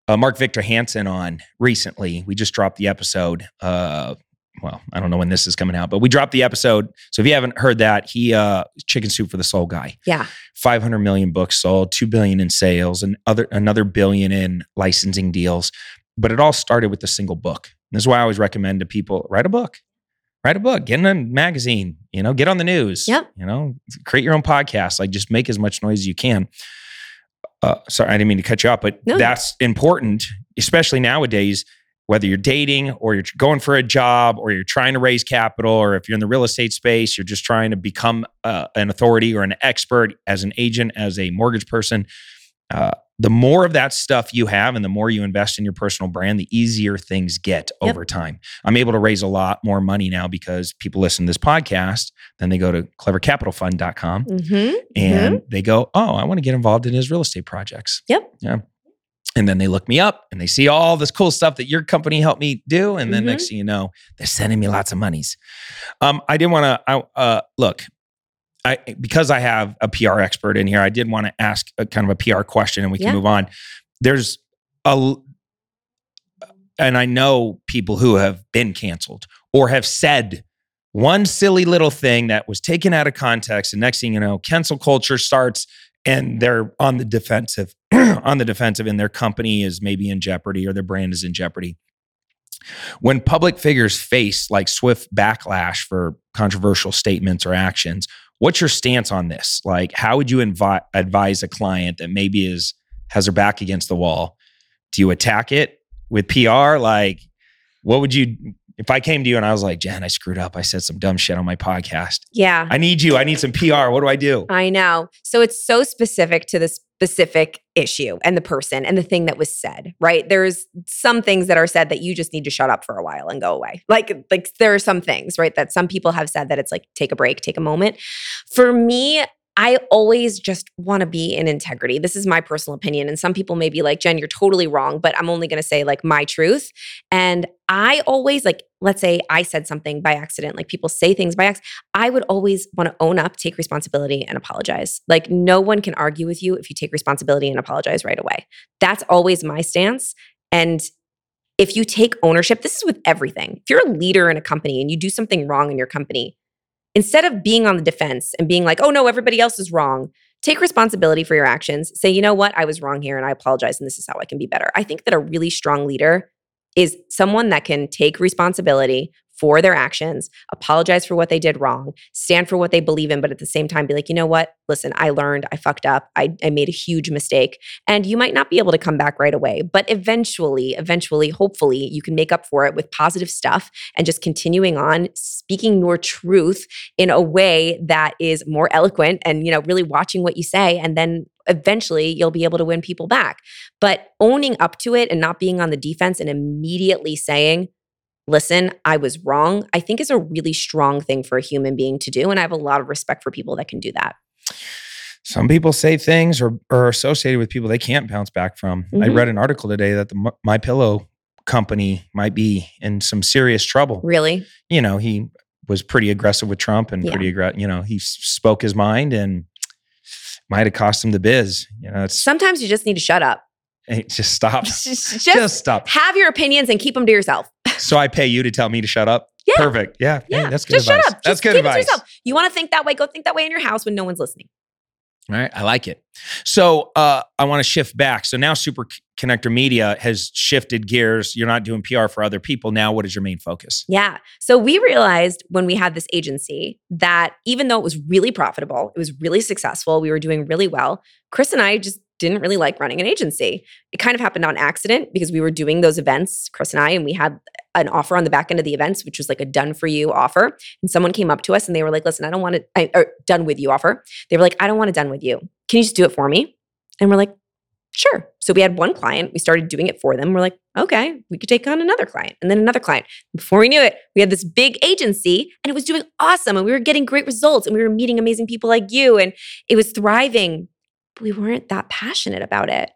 Mark Victor Hansen on recently. We just dropped the episode, well, I don't know when this is coming out, but we dropped the episode. So if you haven't heard that, he Chicken Soup for the Soul guy. Yeah. 500 million books sold, 2 billion in sales, and another billion in licensing deals. But it all started with a single book. And this is why I always recommend to people, write a book, get in a magazine, get on the news, create your own podcast, like just make as much noise as you can. Sorry, I didn't mean to cut you off, but that's important, especially nowadays. Whether you're dating or you're going for a job or you're trying to raise capital, or if you're in the real estate space, you're just trying to become an authority or an expert as an agent, as a mortgage person. The more of that stuff you have and the more you invest in your personal brand, the easier things get over time. I'm able to raise a lot more money now because people listen to this podcast, then they go to clevercapitalfund.com and they go, oh, I want to get involved in his real estate projects. Yeah. And then they look me up and they see all this cool stuff that your company helped me do. And then next thing you know, they're sending me lots of monies. Because I have a PR expert in here, I did want to ask a kind of a PR question and we can move on. And I know people who have been canceled or have said one silly little thing that was taken out of context. And next thing you know, cancel culture starts and they're on the defensive. And their company is maybe in jeopardy or their brand is in jeopardy. When public figures face like swift backlash for controversial statements or actions, what's your stance on this? Like, how would you advise a client that maybe has their back against the wall? Do you attack it with PR? Like, what would you... If I came to you and I was like, Jen, I screwed up. I said some dumb shit on my podcast. Yeah. I need you. I need some PR. What do I do? I know. So it's so specific to the specific issue and the person and the thing that was said, right? There's some things that are said that you just need to shut up for a while and go away. Like there are some things, right? That some people have said that it's like, take a break, take a moment. For me, I always just want to be in integrity. This is my personal opinion. And some people may be like, Jen, you're totally wrong, but I'm only going to say like my truth. And I always like, let's say I said something by accident, like people say things by accident. I would always want to own up, take responsibility, and apologize. Like no one can argue with you if you take responsibility and apologize right away. That's always my stance. And if you take ownership, this is with everything. If you're a leader in a company and you do something wrong in your company, instead of being on the defense and being like, oh no, everybody else is wrong, take responsibility for your actions. Say, you know what? I was wrong here and I apologize and this is how I can be better. I think that a really strong leader is someone that can take responsibility for their actions, apologize for what they did wrong, stand for what they believe in, but at the same time be like, you know what? Listen, I learned, I fucked up, I made a huge mistake. And you might not be able to come back right away, but eventually, hopefully, you can make up for it with positive stuff and just continuing on speaking your truth in a way that is more eloquent and, you know, really watching what you say. And then eventually you'll be able to win people back. But owning up to it and not being on the defense and immediately saying, listen, I was wrong, I think is a really strong thing for a human being to do. And I have a lot of respect for people that can do that. Some people say things or are associated with people they can't bounce back from. Mm-hmm. I read an article today that the MyPillow company might be in some serious trouble. Really? You know, he was pretty aggressive with Trump and pretty aggressive, you know, he spoke his mind and might have cost him the biz. You know, sometimes you just need to shut up. Just stop. Just stop. Have your opinions and keep them to yourself. So I pay you to tell me to shut up? Yeah. Perfect. Yeah. Yeah. Hey, that's good advice. Shut up. That's good advice. You want to think that way? Go think that way in your house when no one's listening. All right. I like it. So I want to shift back. So now Super Connector Media has shifted gears. You're not doing PR for other people. Now what is your main focus? Yeah. So we realized when we had this agency that even though it was really profitable, it was really successful, we were doing really well, Chris and I just didn't really like running an agency. It kind of happened on accident because we were doing those events, Chris and I, and we had an offer on the back end of the events, which was like a done for you offer. And someone came up to us and they were like, listen, I don't want a done with you offer. They were like, I don't want a done with you. Can you just do it for me? And we're like, sure. So we had one client, we started doing it for them. We're like, okay, we could take on another client and then another client. Before we knew it, we had this big agency and it was doing awesome and we were getting great results and we were meeting amazing people like you and it was thriving. But we weren't that passionate about it.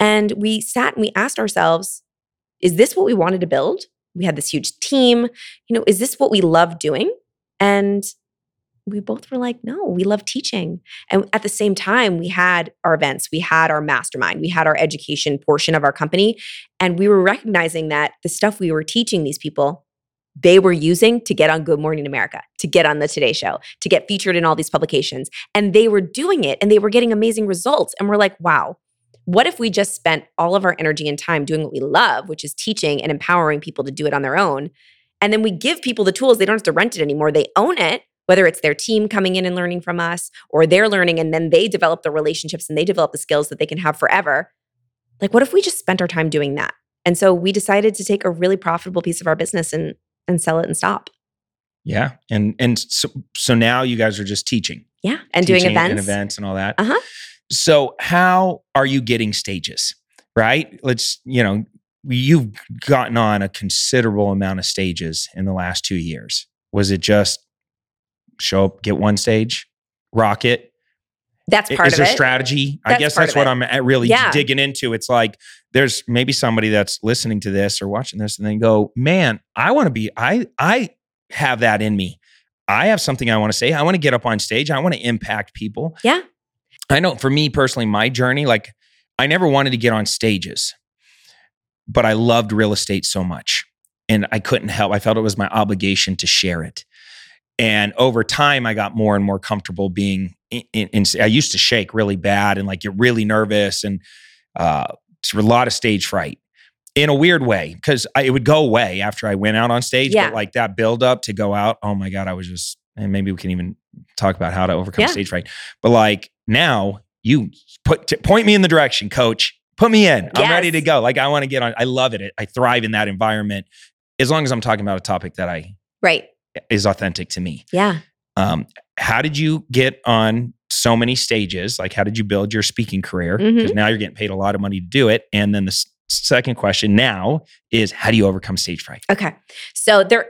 And we sat and we asked ourselves, is this what we wanted to build? We had this huge team. You know, is this what we love doing? And we both were like, no, we love teaching. And at the same time, we had our events, we had our mastermind, we had our education portion of our company. And we were recognizing that the stuff we were teaching these people, they were using to get on Good Morning America, to get on the Today Show, to get featured in all these publications. And they were doing it and they were getting amazing results. And we're like, wow, what if we just spent all of our energy and time doing what we love, which is teaching and empowering people to do it on their own. And then we give people the tools. They don't have to rent it anymore. They own it, whether it's their team coming in and learning from us or they're learning and then they develop the relationships and they develop the skills that they can have forever. Like, what if we just spent our time doing that? And so we decided to take a really profitable piece of our business and sell it and stop. Yeah. And so now you guys are just teaching. Yeah. And teaching, doing events. And events and all that. Uh-huh. So how are you getting stages, right? You've gotten on a considerable amount of stages in the last 2 years. Was it just show up, get one stage, rock it? That's part of it. Is there strategy? I guess that's what I'm really digging into. It's like there's maybe somebody that's listening to this or watching this and they go, man, I have that in me. I have something I want to say. I want to get up on stage. I want to impact people. Yeah. I know for me personally, my journey, like I never wanted to get on stages, but I loved real estate so much and I couldn't help. I felt it was my obligation to share it. And over time, I got more and more comfortable being in I used to shake really bad and like get really nervous and a lot of stage fright in a weird way because it would go away after I went out on stage. Yeah. But like that buildup to go out, oh my God, I was just, and maybe we can even talk about how to overcome stage fright. But like now you point me in the direction, coach, put me in. Yes. I'm ready to go. Like I want to get on. I love it. I thrive in that environment as long as I'm talking about a topic that is authentic to me. Yeah. How did you get on so many stages? Like, how did you build your speaking career? Because now you're getting paid a lot of money to do it. And then the second question now is, how do you overcome stage fright? Okay. So there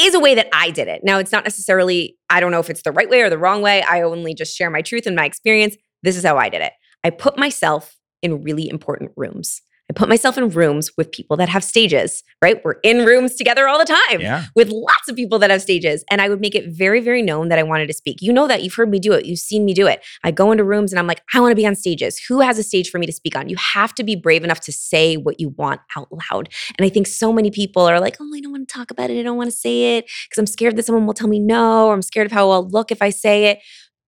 is a way that I did it. Now, it's not necessarily, I don't know if it's the right way or the wrong way. I only just share my truth and my experience. This is how I did it. I put myself in really important rooms. I put myself in rooms with people that have stages, right? We're in rooms together all the time with lots of people that have stages. And I would make it very, very known that I wanted to speak. You know that. You've heard me do it. You've seen me do it. I go into rooms and I'm like, I want to be on stages. Who has a stage for me to speak on? You have to be brave enough to say what you want out loud. And I think so many people are like, oh, I don't want to talk about it. I don't want to say it because I'm scared that someone will tell me no, or I'm scared of how I'll look if I say it.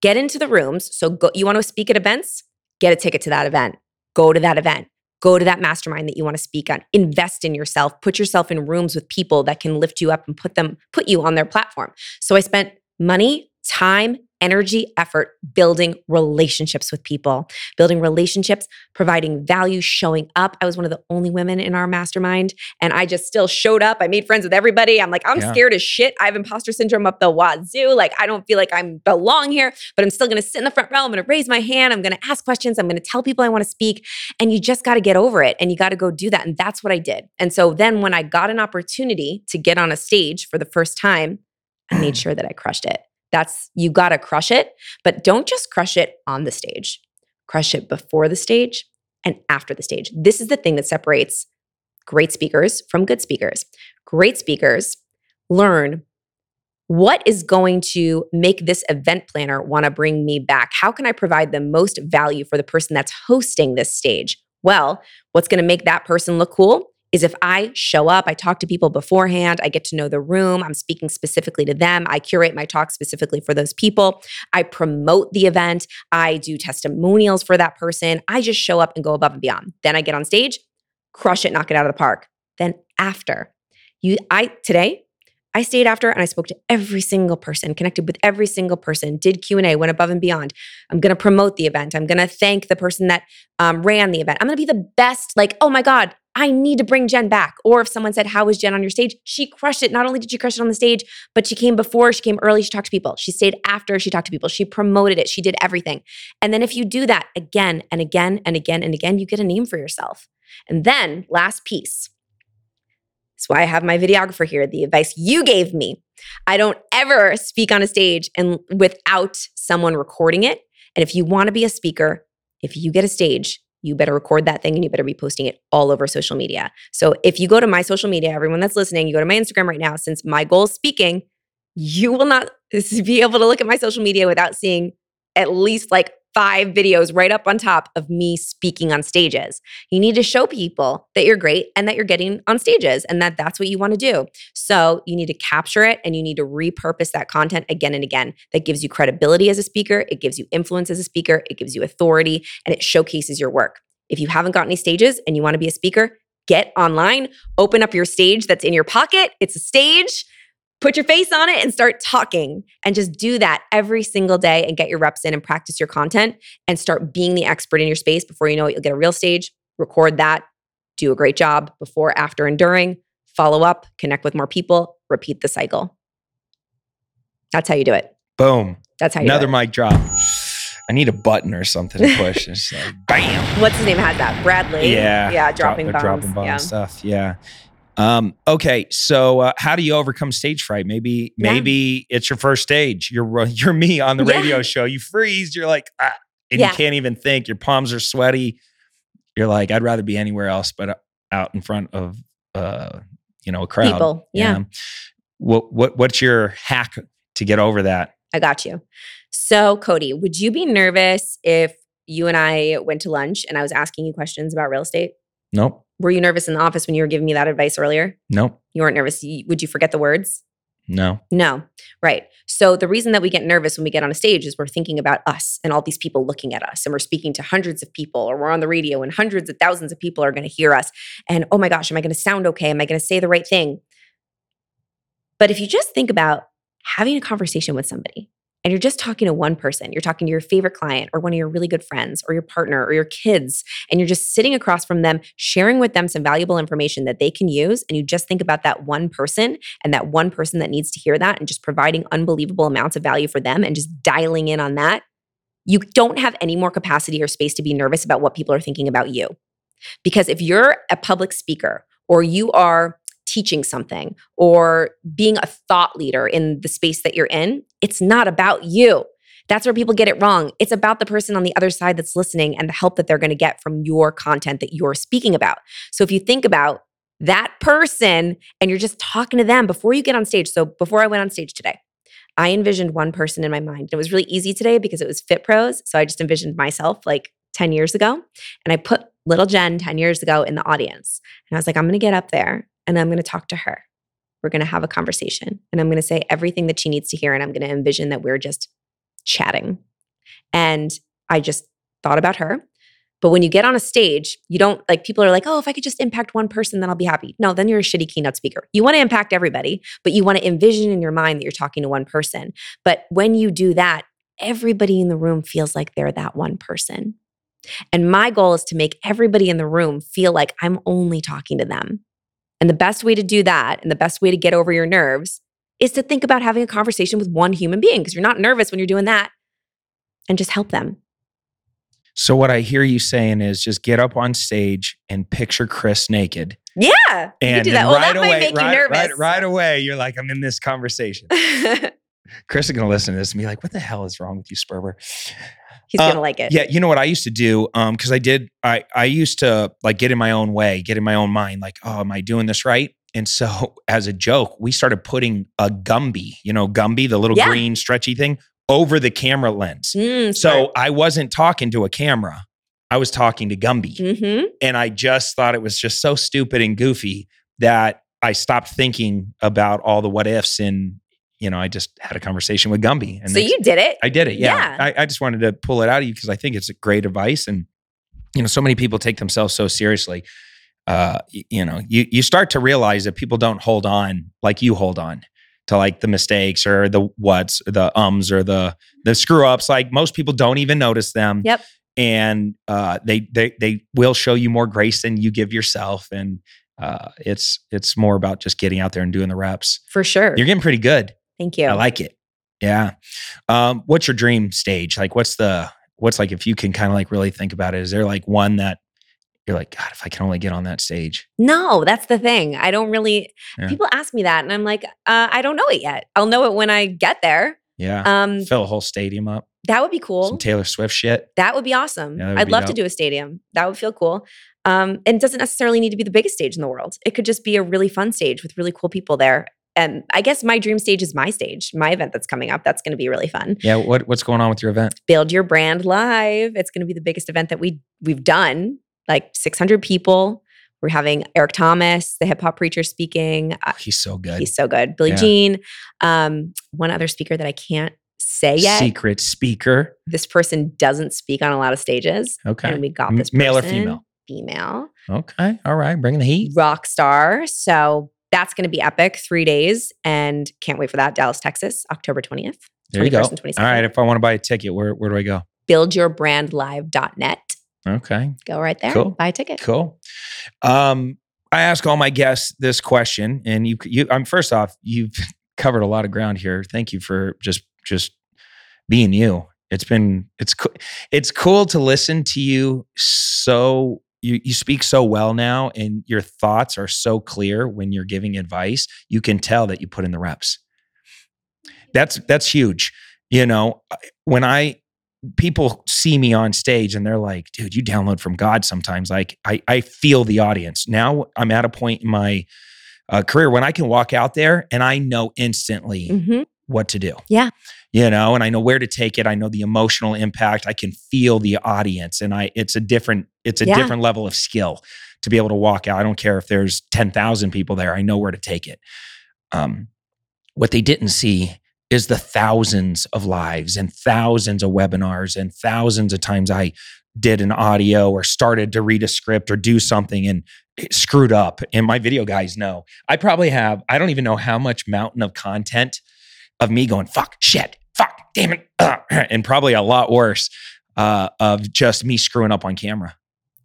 Get into the rooms. So go, you want to speak at events? Get a ticket to that event. Go to that event. Go to that mastermind that you want to speak on. Invest in yourself. Put yourself in rooms with people that can lift you up and put you on their platform. So I spent money, time, energy, effort building relationships with people, building relationships, providing value, showing up. I was one of the only women in our mastermind, and I just still showed up. I made friends with everybody. I'm like, I'm scared as shit. I have imposter syndrome up the wazoo. Like, I don't feel like I belong here, but I'm still going to sit in the front row. I'm going to raise my hand. I'm going to ask questions. I'm going to tell people I want to speak. And you just got to get over it, and you got to go do that. And that's what I did. And so then when I got an opportunity to get on a stage for the first time, I made sure that I crushed it. You gotta crush it, but don't just crush it on the stage. Crush it before the stage and after the stage. This is the thing that separates great speakers from good speakers. Great speakers learn what is going to make this event planner wanna bring me back. How can I provide the most value for the person that's hosting this stage? Well, what's gonna make that person look cool is if I show up, I talk to people beforehand, I get to know the room, I'm speaking specifically to them, I curate my talk specifically for those people, I promote the event, I do testimonials for that person, I just show up and go above and beyond. Then I get on stage, crush it, knock it out of the park. Then after, today, I stayed after and I spoke to every single person, connected with every single person, did Q&A, went above and beyond. I'm going to promote the event. I'm going to thank the person that ran the event. I'm going to be the best, like, oh my God, I need to bring Jen back. Or if someone said, how was Jen on your stage? She crushed it. Not only did she crush it on the stage, but she came before, she came early, she talked to people. She stayed after, she talked to people. She promoted it. She did everything. And then if you do that again and again and again and again, you get a name for yourself. And then last piece. That's why I have my videographer here, the advice you gave me. I don't ever speak on a stage and without someone recording it. And if you want to be a speaker, if you get a stage, you better record that thing and you better be posting it all over social media. So if you go to my social media, everyone that's listening, you go to my Instagram right now, since my goal is speaking, you will not be able to look at my social media without seeing at least like 5 videos right up on top of me speaking on stages. You need to show people that you're great and that you're getting on stages and that that's what you want to do. So you need to capture it and you need to repurpose that content again and again. That gives you credibility as a speaker. It gives you influence as a speaker. It gives you authority and it showcases your work. If you haven't got any stages and you want to be a speaker, get online, open up your stage that's in your pocket. It's a stage. Put your face on it and start talking and just do that every single day and get your reps in and practice your content and start being the expert in your space. Before you know it, you'll get a real stage, record that, do a great job before, after, and during, follow up, connect with more people, repeat the cycle. That's how you do it. Boom. That's how you do it. Another mic drop. I need a button or something to push. It's like, bam. What's his name had that? Bradley. Yeah. Yeah, dropping bombs yeah. stuff. Yeah. Okay, so how do you overcome stage fright? Maybe it's your first stage. You're me on the radio show. You freeze. You're like, you can't even think. Your palms are sweaty. You're like, I'd rather be anywhere else, but out in front of a crowd. People, yeah. What's your hack to get over that? I got you. So, Cody, would you be nervous if you and I went to lunch and I was asking you questions about real estate? Nope. Were you nervous in the office when you were giving me that advice earlier? No. You weren't nervous. Would you forget the words? No. No. Right. So the reason that we get nervous when we get on a stage is we're thinking about us and all these people looking at us and we're speaking to hundreds of people or we're on the radio and hundreds of thousands of people are going to hear us. And oh my gosh, am I going to sound okay? Am I going to say the right thing? But if you just think about having a conversation with somebody and you're just talking to one person, you're talking to your favorite client or one of your really good friends or your partner or your kids, and you're just sitting across from them, sharing with them some valuable information that they can use, and you just think about that one person and that one person that needs to hear that and just providing unbelievable amounts of value for them and just dialing in on that, you don't have any more capacity or space to be nervous about what people are thinking about you. Because if you're a public speaker or you are teaching something or being a thought leader in the space that you're in, it's not about you. That's where people get it wrong. It's about the person on the other side that's listening and the help that they're going to get from your content that you're speaking about. So if you think about that person and you're just talking to them before you get on stage. So before I went on stage today, I envisioned one person in my mind. It was really easy today because it was Fit Pros. So I just envisioned myself like 10 years ago. And I put little Jen 10 years ago in the audience. And I was like, I'm going to get up there and I'm going to talk to her. We're going to have a conversation. And I'm going to say everything that she needs to hear. And I'm going to envision that we're just chatting. And I just thought about her. But when you get on a stage, you don't like people are like, oh, if I could just impact one person, then I'll be happy. No, then you're a shitty keynote speaker. You want to impact everybody, but you want to envision in your mind that you're talking to one person. But when you do that, everybody in the room feels like they're that one person. And my goal is to make everybody in the room feel like I'm only talking to them. And the best way to do that and the best way to get over your nerves is to think about having a conversation with one human being because you're not nervous when you're doing that, and just help them. So what I hear you saying is just get up on stage and picture Chris naked. Yeah, and you do that. Well, right that might make you nervous. Right away, you're like, I'm in this conversation. Chris is going to listen to this and be like, what the hell is wrong with you, Sperber? He's going to like it. Yeah, you know what I used to do? Because I used to like get in my own way, get in my own mind. Like, oh, am I doing this right? And so as a joke, we started putting a Gumby, you know, Gumby, the little green stretchy thing, over the camera lens. So I wasn't talking to a camera. I was talking to Gumby. Mm-hmm. And I just thought it was just so stupid and goofy that I stopped thinking about all the what ifs and, you know, I just had a conversation with Gumby. And so you did it? I did it, yeah. I just wanted to pull it out of you because I think it's a great advice. And, you know, so many people take themselves so seriously. You know, you start to realize that people don't hold on like you hold on to like the mistakes or the whats, the ums or the screw ups. Like most people don't even notice them. Yep. And they will show you more grace than you give yourself. And it's more about just getting out there and doing the reps. For sure. You're getting pretty good. Thank you. I like it. Yeah. What's your dream stage? Like what's like if you can kind of like really think about it? Is there like one that you're like, God, if I can only get on that stage. No, that's the thing. I don't really, people ask me that and I'm like, I don't know it yet. I'll know it when I get there. Yeah. Fill a whole stadium up. That would be cool. Some Taylor Swift shit. That would be awesome. Yeah, I'd love to do a stadium. That would feel cool. And it doesn't necessarily need to be the biggest stage in the world. It could just be a really fun stage with really cool people there. And I guess my dream stage is my stage, my event that's coming up. That's going to be really fun. Yeah. What's going on with your event? Build Your Brand Live. It's going to be the biggest event that we've done. Like 600 people. We're having Eric Thomas, the hip hop preacher, speaking. He's so good. He's so good. Billie Jean. One other speaker that I can't say yet. Secret speaker. This person doesn't speak on a lot of stages. Okay. And we got this person. Male or female? Female. Okay. All right. Bringing the heat. Rock star. So that's going to be epic. 3 days. And can't wait for that. Dallas, Texas, October 20th. There you go. And 22nd. All right. If I want to buy a ticket, where do I go? BuildYourBrandLive.net. Okay. Go right there. Cool. Buy a ticket. Cool. I ask all my guests this question, and first off, you've covered a lot of ground here. Thank you for just being you. It's cool to listen to you. So you speak so well now, and your thoughts are so clear when you're giving advice. You can tell that you put in the reps. That's huge. You know, when people see me on stage and they're like, dude, you download from God sometimes. Like I feel the audience. Now I'm at a point in my career when I can walk out there and I know instantly what to do. Yeah. You know, and I know where to take it. I know the emotional impact. I can feel the audience and it's a different level of skill to be able to walk out. I don't care if there's 10,000 people there. I know where to take it. What they didn't see is the thousands of lives and thousands of webinars and thousands of times I did an audio or started to read a script or do something and it screwed up. And my video guys know. I probably have, I don't even know how much mountain of content of me going, fuck, shit, fuck, damn it. And probably a lot worse of just me screwing up on camera.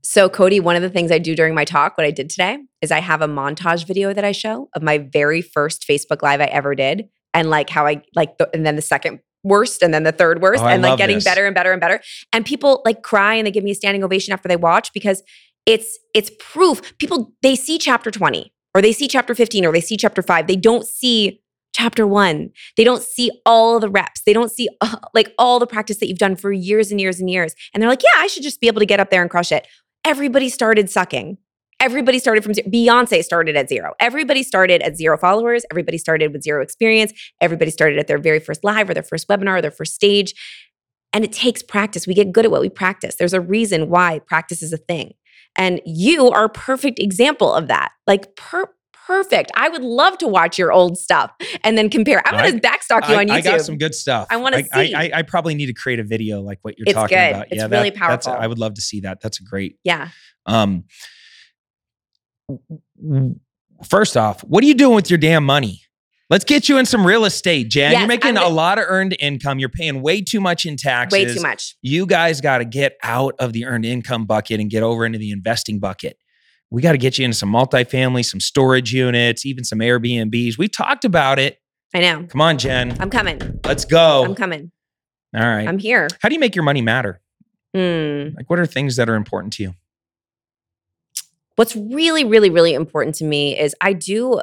So Cody, one of the things I do during my talk, what I did today, is I have a montage video that I show of my very first Facebook Live I ever did. And like how I like, and then the second worst, and then the third worst, and like getting better and better and better. And people like cry and they give me a standing ovation after they watch because it's proof. People, they see chapter 20 or they see chapter 15 or they see chapter 5. They don't see chapter 1. They don't see all the reps. They don't see like all the practice that you've done for years and years and years. And they're like, yeah, I should just be able to get up there and crush it. Everybody started sucking. Everybody started from zero. Beyonce started at zero. Everybody started at zero followers. Everybody started with zero experience. Everybody started at their very first live or their first webinar or their first stage. And it takes practice. We get good at what we practice. There's a reason why practice is a thing. And you are a perfect example of that. Like perfect. I would love to watch your old stuff and then compare. I'm going to backstock you on YouTube. I got some good stuff. I want to see. I probably need to create a video like what you're talking about. It's really powerful. I would love to see that. That's a great. Yeah. First off, what are you doing with your damn money? Let's get you in some real estate, Jen. Yes, you're making a lot of earned income. You're paying way too much in taxes. Way too much. You guys got to get out of the earned income bucket and get over into the investing bucket. We got to get you into some multifamily, some storage units, even some Airbnbs. We talked about it. I know. Come on, Jen. I'm coming. Let's go. I'm coming. All right. I'm here. How do you make your money matter? Like, what are things that are important to you? What's really, really, really important to me is I do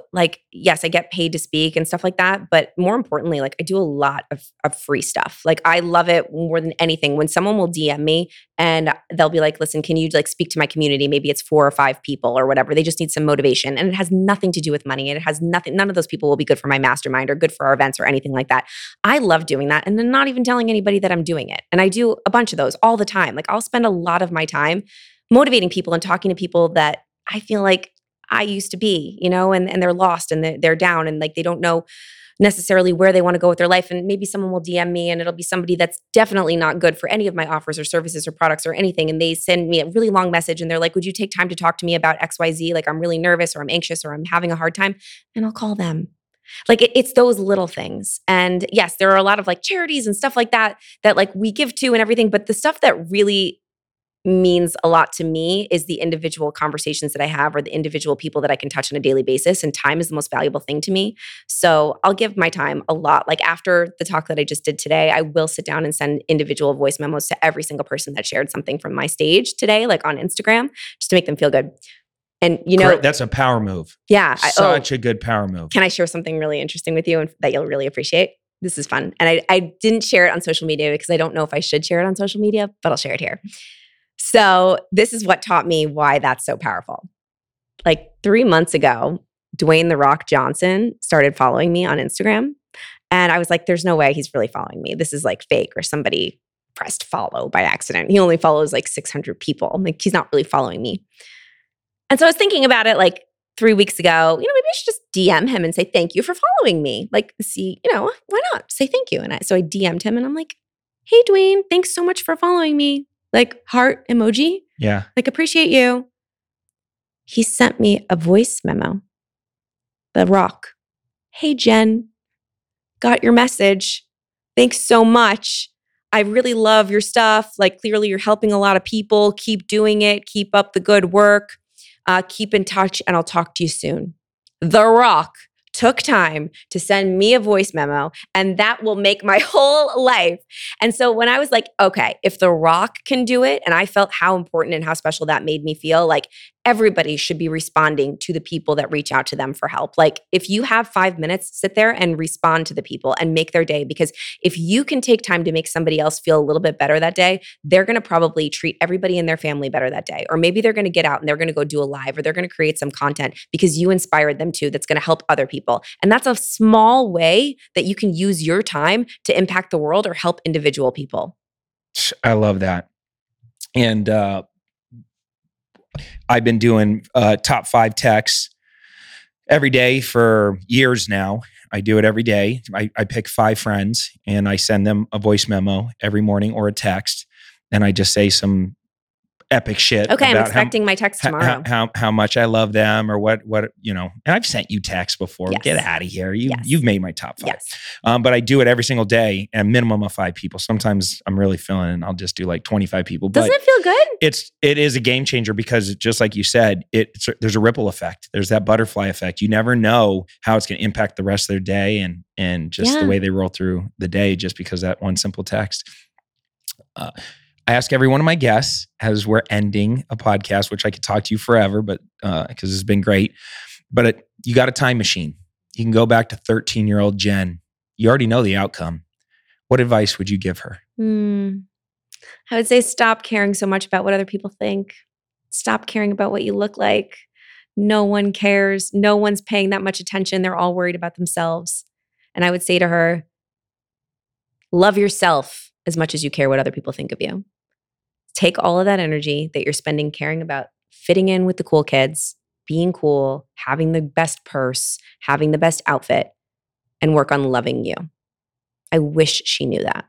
yes, I get paid to speak and stuff like that. But more importantly, I do a lot of free stuff. Like I love it more than anything when someone will DM me and they'll be like, listen, can you speak to my community? Maybe it's 4 or 5 people or whatever. They just need some motivation. And it has nothing to do with money. And it has nothing, none of those people will be good for my mastermind or good for our events or anything like that. I love doing that and then not even telling anybody that I'm doing it. And I do a bunch of those all the time. Like I'll spend a lot of my time motivating people and talking to people that I feel like I used to be, and they're lost and they're down and they don't know necessarily where they want to go with their life. And maybe someone will DM me and it'll be somebody that's definitely not good for any of my offers or services or products or anything. And they send me a really long message and they're like, would you take time to talk to me about XYZ? Like I'm really nervous or I'm anxious or I'm having a hard time. And I'll call them. It's those little things. And yes, there are a lot of charities and stuff like that, that we give to and everything. But the stuff that really means a lot to me is the individual conversations that I have or the individual people that I can touch on a daily basis. And time is the most valuable thing to me. So I'll give my time a lot. After the talk that I just did today, I will sit down and send individual voice memos to every single person that shared something from my stage today, on Instagram, just to make them feel good. And that's a power move. Yeah. Such a good power move. Can I share something really interesting with you and that you'll really appreciate? This is fun. And I didn't share it on social media because I don't know if I should share it on social media, but I'll share it here. So this is what taught me why that's so powerful. 3 months ago, Dwayne "The Rock" Johnson started following me on Instagram. And I was like, there's no way he's really following me. This is fake or somebody pressed follow by accident. He only follows 600 people. He's not really following me. And so I was thinking about it 3 weeks ago, maybe I should just DM him and say, thank you for following me. Why not say thank you? And so I DM'd him and I'm like, hey, Dwayne, thanks so much for following me. Heart emoji. Yeah. Appreciate you. He sent me a voice memo. The Rock. Hey, Jen. Got your message. Thanks so much. I really love your stuff. Clearly you're helping a lot of people. Keep doing it. Keep up the good work. Keep in touch and I'll talk to you soon. The Rock took time to send me a voice memo, and that will make my whole life. And so when I was okay, if The Rock can do it, and I felt how important and how special that made me feel, everybody should be responding to the people that reach out to them for help. If you have 5 minutes, sit there and respond to the people and make their day. Because if you can take time to make somebody else feel a little bit better that day, they're going to probably treat everybody in their family better that day. Or maybe they're going to get out and they're going to go do a live or they're going to create some content because you inspired them to that's going to help other people. And that's a small way that you can use your time to impact the world or help individual people. I love that. And, I've been doing top 5 texts every day for years now. I do it every day. I pick 5 friends and I send them a voice memo every morning or a text. And I just say some epic shit. Okay, I'm expecting my text tomorrow. How much I love them or what. And I've sent you texts before. Yes. Get out of here. You've made my top 5. Yes. But I do it every single day and a minimum of 5 people. Sometimes I'm really feeling it and I'll just do 25 people. Doesn't it feel good? It is a game changer because just like you said, there's a ripple effect. There's that butterfly effect. You never know how it's going to impact the rest of their day and just the way they roll through the day just because of that one simple text. I ask every one of my guests as we're ending a podcast, which I could talk to you forever, but because it's been great. But you got a time machine. You can go back to 13-year-old Jen. You already know the outcome. What advice would you give her? I would say stop caring so much about what other people think. Stop caring about what you look like. No one cares. No one's paying that much attention. They're all worried about themselves. And I would say to her, love yourself as much as you care what other people think of you. Take all of that energy that you're spending caring about fitting in with the cool kids, being cool, having the best purse, having the best outfit, and work on loving you. I wish she knew that.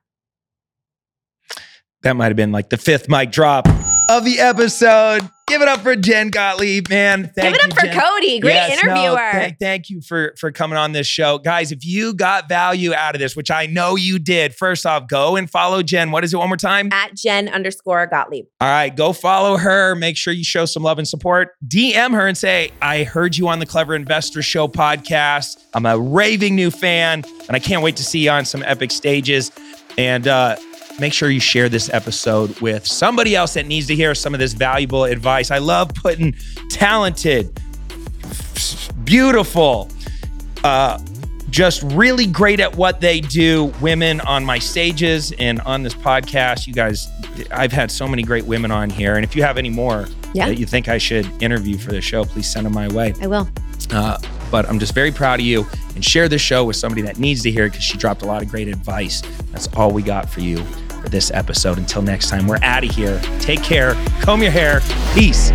That might have been like the fifth mic drop of the episode. Give it up for Jen Gottlieb, man. Thank Give it up for Jen. Cody. Great interviewer. No, thank you for coming on this show. Guys, if you got value out of this, which I know you did, first off, go and follow Jen. What is it one more time? @Jen_Gottlieb. All right, go follow her. Make sure you show some love and support. DM her and say, I heard you on the Clever Investor Show podcast. I'm a raving new fan, and I can't wait to see you on some epic stages. And make sure you share this episode with somebody else that needs to hear some of this valuable advice. I love putting talented, beautiful, just really great at what they do women on my stages and on this podcast. You guys, I've had so many great women on here. And if you have any more that you think I should interview for the show, please send them my way. I will. But I'm just very proud of you, and share this show with somebody that needs to hear it, because she dropped a lot of great advice. That's all we got for you for this episode. Until next time, we're out of here. Take care. Comb your hair. Peace.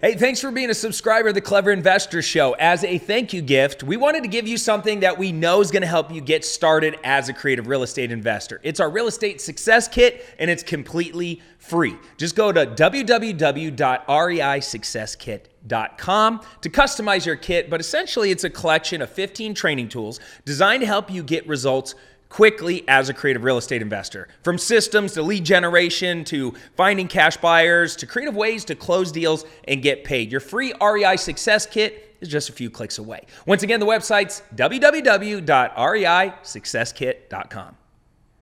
Hey, thanks for being a subscriber of the Clever Investor Show. As a thank you gift, we wanted to give you something that we know is going to help you get started as a creative real estate investor. It's our real estate success kit, and it's completely free. Just go to www.reisuccesskit.com to customize your kit, but essentially it's a collection of 15 training tools designed to help you get results quickly as a creative real estate investor. From systems to lead generation, to finding cash buyers, to creative ways to close deals and get paid. Your free REI Success Kit is just a few clicks away. Once again, the website's www.reisuccesskit.com.